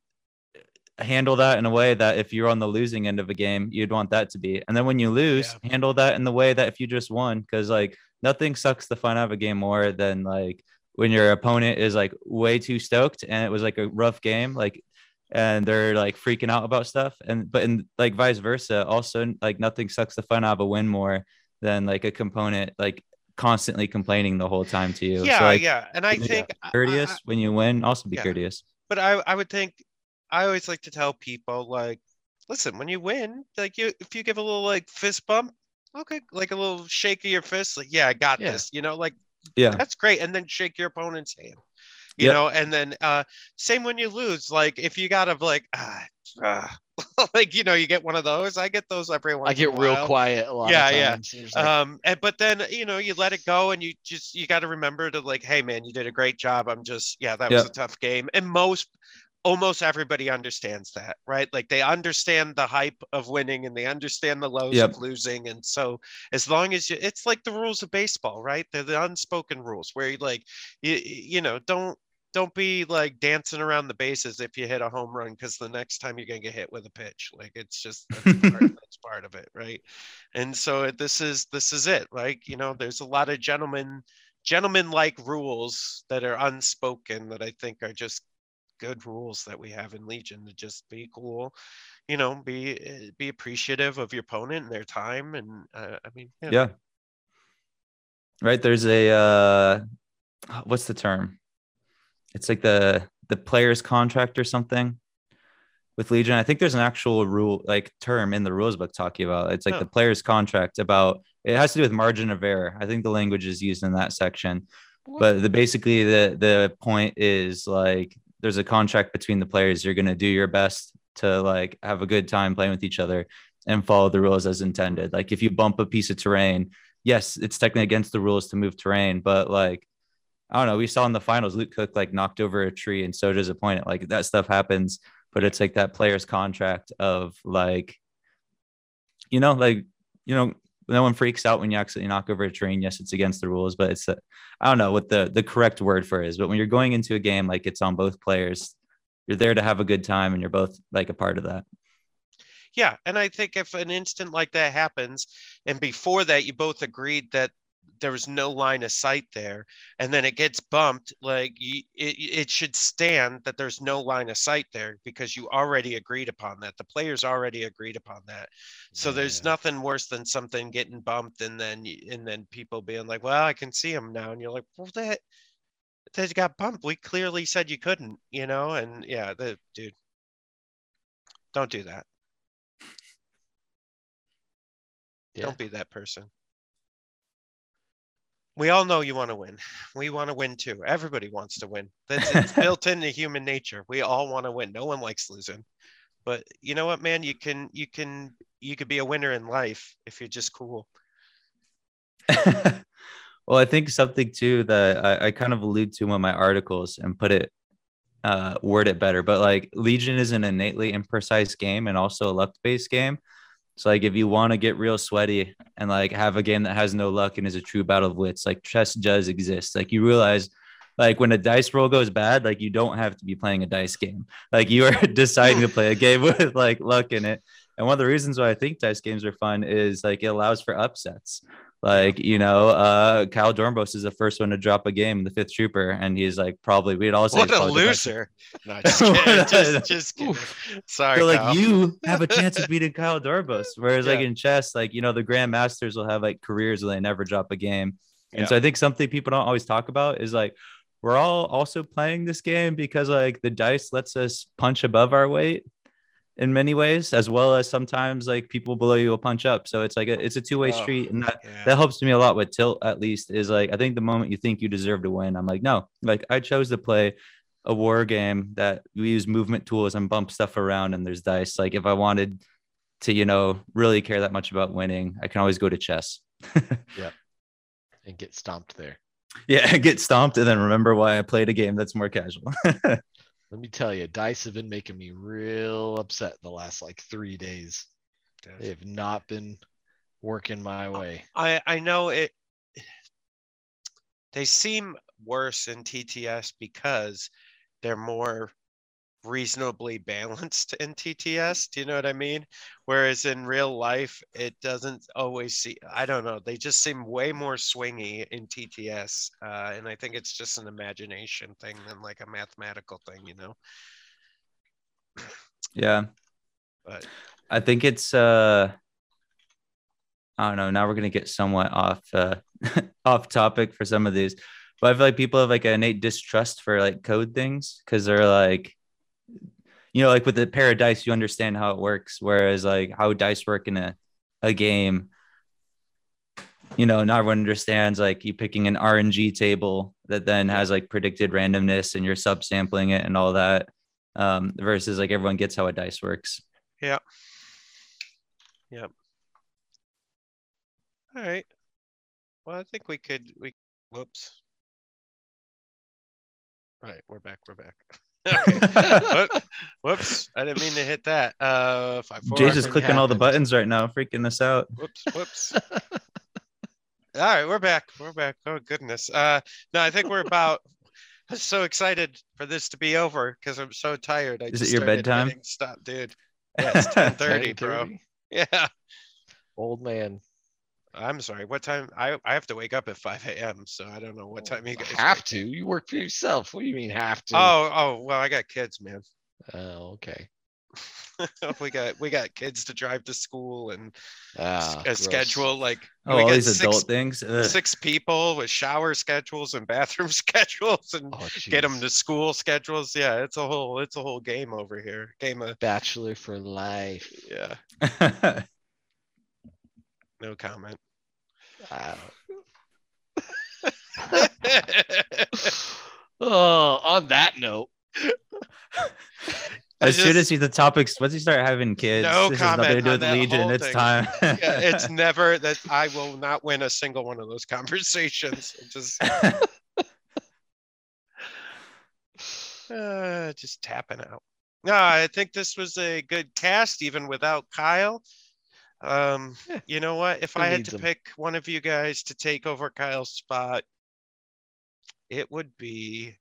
handle that in a way that if you're on the losing end of a game, you'd want that to be. And then when you lose, yeah. handle that in the way that if you just won, because like nothing sucks the fun out of a game more than like when your opponent is like way too stoked and it was like a rough game, like, and they're like freaking out about stuff. And, but in like vice versa, also like nothing sucks the fun out of a win more than like a component, like constantly complaining the whole time to you. Yeah. So, like, yeah. And I think courteous I, I, when you win, also be yeah. courteous. But I, I would think, I always like to tell people, like, listen, when you win, like, you if you give a little, like, fist bump, okay, like a little shake of your fist, like, yeah, I got yeah. this, you know, like, yeah, that's great. And then shake your opponent's hand, you yep. know, and then uh, same when you lose, like, if you got to, like, ah, ah, like, you know, you get one of those. I get those every once I get in a real while. quiet a lot. Yeah, yeah. Like... Um, and, but then, you know, you let it go and you just, you got to remember to, like, hey, man, you did a great job. I'm just, yeah, that yep. was a tough game. And most, almost everybody understands that, right? Like they understand the hype of winning and they understand the lows yep. of losing. And so as long as you, it's like the rules of baseball, right? They're the unspoken rules where you like, you, you know, don't, don't be like dancing around the bases if you hit a home run, because the next time you're going to get hit with a pitch, like it's just, that's part, that's part of it. Right. And so this is, this is it. Like, you know, there's a lot of gentlemen, gentlemen like rules that are unspoken that I think are just good rules that we have in Legion to just be cool, you know, be be appreciative of your opponent and their time. And uh, I mean, yeah. yeah. Right. There's a, uh, what's the term? It's like the, the player's contract or something with Legion. I think there's an actual rule, like term in the rules book talking about, it's like oh. the player's contract about, it has to do with margin of error. I think the language is used in that section, what? but the, basically the, the point is like, there's a contract between the players. You're going to do your best to like have a good time playing with each other and follow the rules as intended. Like if you bump a piece of terrain, yes, it's technically against the rules to move terrain, but like, I don't know, we saw in the finals, Luke Cook like knocked over a tree and so does a opponent. Like that stuff happens, but it's like that player's contract of like, you know, like, you know, no one freaks out when you accidentally knock over a terrain. Yes, it's against the rules, but it's, a, I don't know what the, the correct word for it is, but when you're going into a game, like it's on both players, you're there to have a good time and you're both like a part of that. Yeah. And I think if an instant like that happens and before that, you both agreed that there was no line of sight there and then it gets bumped, like you, it, it should stand that there's no line of sight there because you already agreed upon that. The players already agreed upon that. So yeah. there's nothing worse than something getting bumped and then and then people being like, well, I can see him now. And you're like, well, that that got bumped. We clearly said you couldn't, you know? And yeah, the dude, don't do that. Yeah. Don't be that person. We all know you want to win. We want to win too. Everybody wants to win. That's it's built into human nature. We all want to win. No one likes losing. But you know what, man? You can you can you could be a winner in life if you're just cool. Well, I think something too that I, I kind of allude to in one of my articles and put it uh, word it better. But like Legion is an innately imprecise game and also a luck-based game. So like if you want to get real sweaty and like have a game that has no luck and is a true battle of wits, like chess does exist. Like you realize like when a dice roll goes bad, like you don't have to be playing a dice game. Like you are deciding to play a game with like luck in it. And one of the reasons why I think dice games are fun is like it allows for upsets. Like, you know, uh, Kyle Dornbos is the first one to drop a game, the Fifth Trooper, and he's like probably we'd all say what a loser. No, just kidding. just, just kidding. Sorry. So like Kyle. You have a chance of beating Kyle Dornbos, whereas yeah. like in chess, like you know, the grandmasters will have like careers where they never drop a game, and yeah. so I think something people don't always talk about is like we're all also playing this game because like the dice lets us punch above our weight in many ways, as well as sometimes like people below you will punch up. So it's like a, it's a two-way oh, street. And that, yeah. that helps me a lot with tilt, at least, is like, I think the moment you think you deserve to win, I'm like, no, like I chose to play a war game that we use movement tools and bump stuff around and there's dice. Like if I wanted to, you know, really care that much about winning, I can always go to chess. Yeah. And get stomped there. Yeah, get stomped and then remember why I played a game that's more casual. Let me tell you, dice have been making me real upset the last like three days. They have not been working my way. I, I know it. They seem worse in T T S because they're more reasonably balanced in T T S. Do you know what I mean? Whereas in real life, it doesn't always see. I don't know. They just seem way more swingy in T T S. Uh, and I think it's just an imagination thing than like a mathematical thing, you know? Yeah. But I think it's, uh, I don't know. Now we're going to get somewhat off, uh, off topic for some of these, but I feel like people have like an innate distrust for like code things. Cause they're like, you know, like with the pair of dice, you understand how it works. Whereas like how dice work in a, a game, you know, not everyone understands, like you picking an R N G table that then has like predicted randomness and you're subsampling it and all that, um, versus like everyone gets how a dice works. Yeah. Yeah. All right. Well, I think we could, we, whoops. All right. We're back. We're back. Okay. Whoops. I didn't mean to hit that. Uh, five, four, Jay's just clicking all the buttons right now, freaking us out. Whoops. Whoops. All right. We're back. We're back. Oh, goodness. Uh, no, I think we're about, I'm so excited for this to be over because I'm so tired. I Is just it your bedtime? Stop, dude. Yeah, it's ten thirty, bro. Yeah. Old man. I'm sorry. What time? I, I have to wake up at five a.m. So I don't know what time you guys have wake. To. You work for yourself. What do you mean have to? Oh, oh, well, I got kids, man. Oh, okay. we got we got kids to drive to school and ah, a schedule like oh, we all these six, adult things. Ugh. Six people with shower schedules and bathroom schedules and oh, get them to school schedules. Yeah, it's a whole it's a whole game over here. Game of Bachelor for life. Yeah. No comment. Wow. Oh, on that note. As just, soon as he's the topics, once you start having kids, no this comment has nothing to do with Legion. It's time. Yeah, it's never that I will not win a single one of those conversations. It just, uh, just tapping out. No, I think this was a good cast, even without Kyle. Um, yeah. You know what? If Who I had to him? pick one of you guys to take over Kyle's spot, it would be.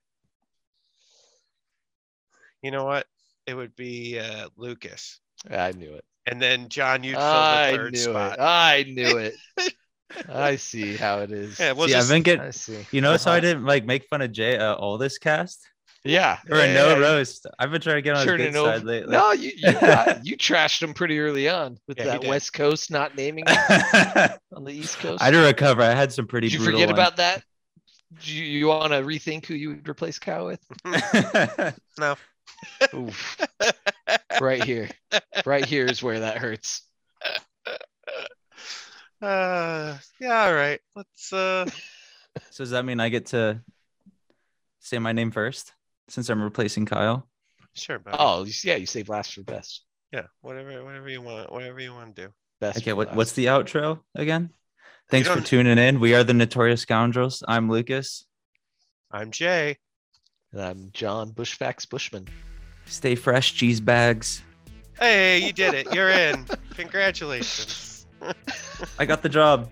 You know what? It would be uh, Lucas. I knew it. And then, John, you'd fill I the third knew spot. It. I knew it. I see how it is. Yeah, we'll see, just, I, get, I see. You notice uh-huh. how I didn't like make fun of Jay uh, all this cast? Yeah. Or yeah, no yeah, roast. Yeah. I've been trying to get on the good side lately. No, you you, got, you trashed him pretty early on with yeah, that West Coast not naming on the East Coast. I had to recover. I had some pretty Did brutal you forget ones. About that? Do you, you want to rethink who you would replace Kyle with? No. Oof. Right here. Right here is where that hurts. Uh, yeah, all right. Let's uh So does that mean I get to say my name first since I'm replacing Kyle? Sure, buddy. Oh, yeah, you save last for best. Yeah, whatever whatever you want, whatever you want to do. Best okay, what, what's the outro again? Thanks for tuning in. We are the Notorious Scoundrels. I'm Lucas. I'm Jay. And I'm John Bushfax Bushman. Stay fresh, cheese bags. Hey, you did it. You're in. Congratulations. I got the job.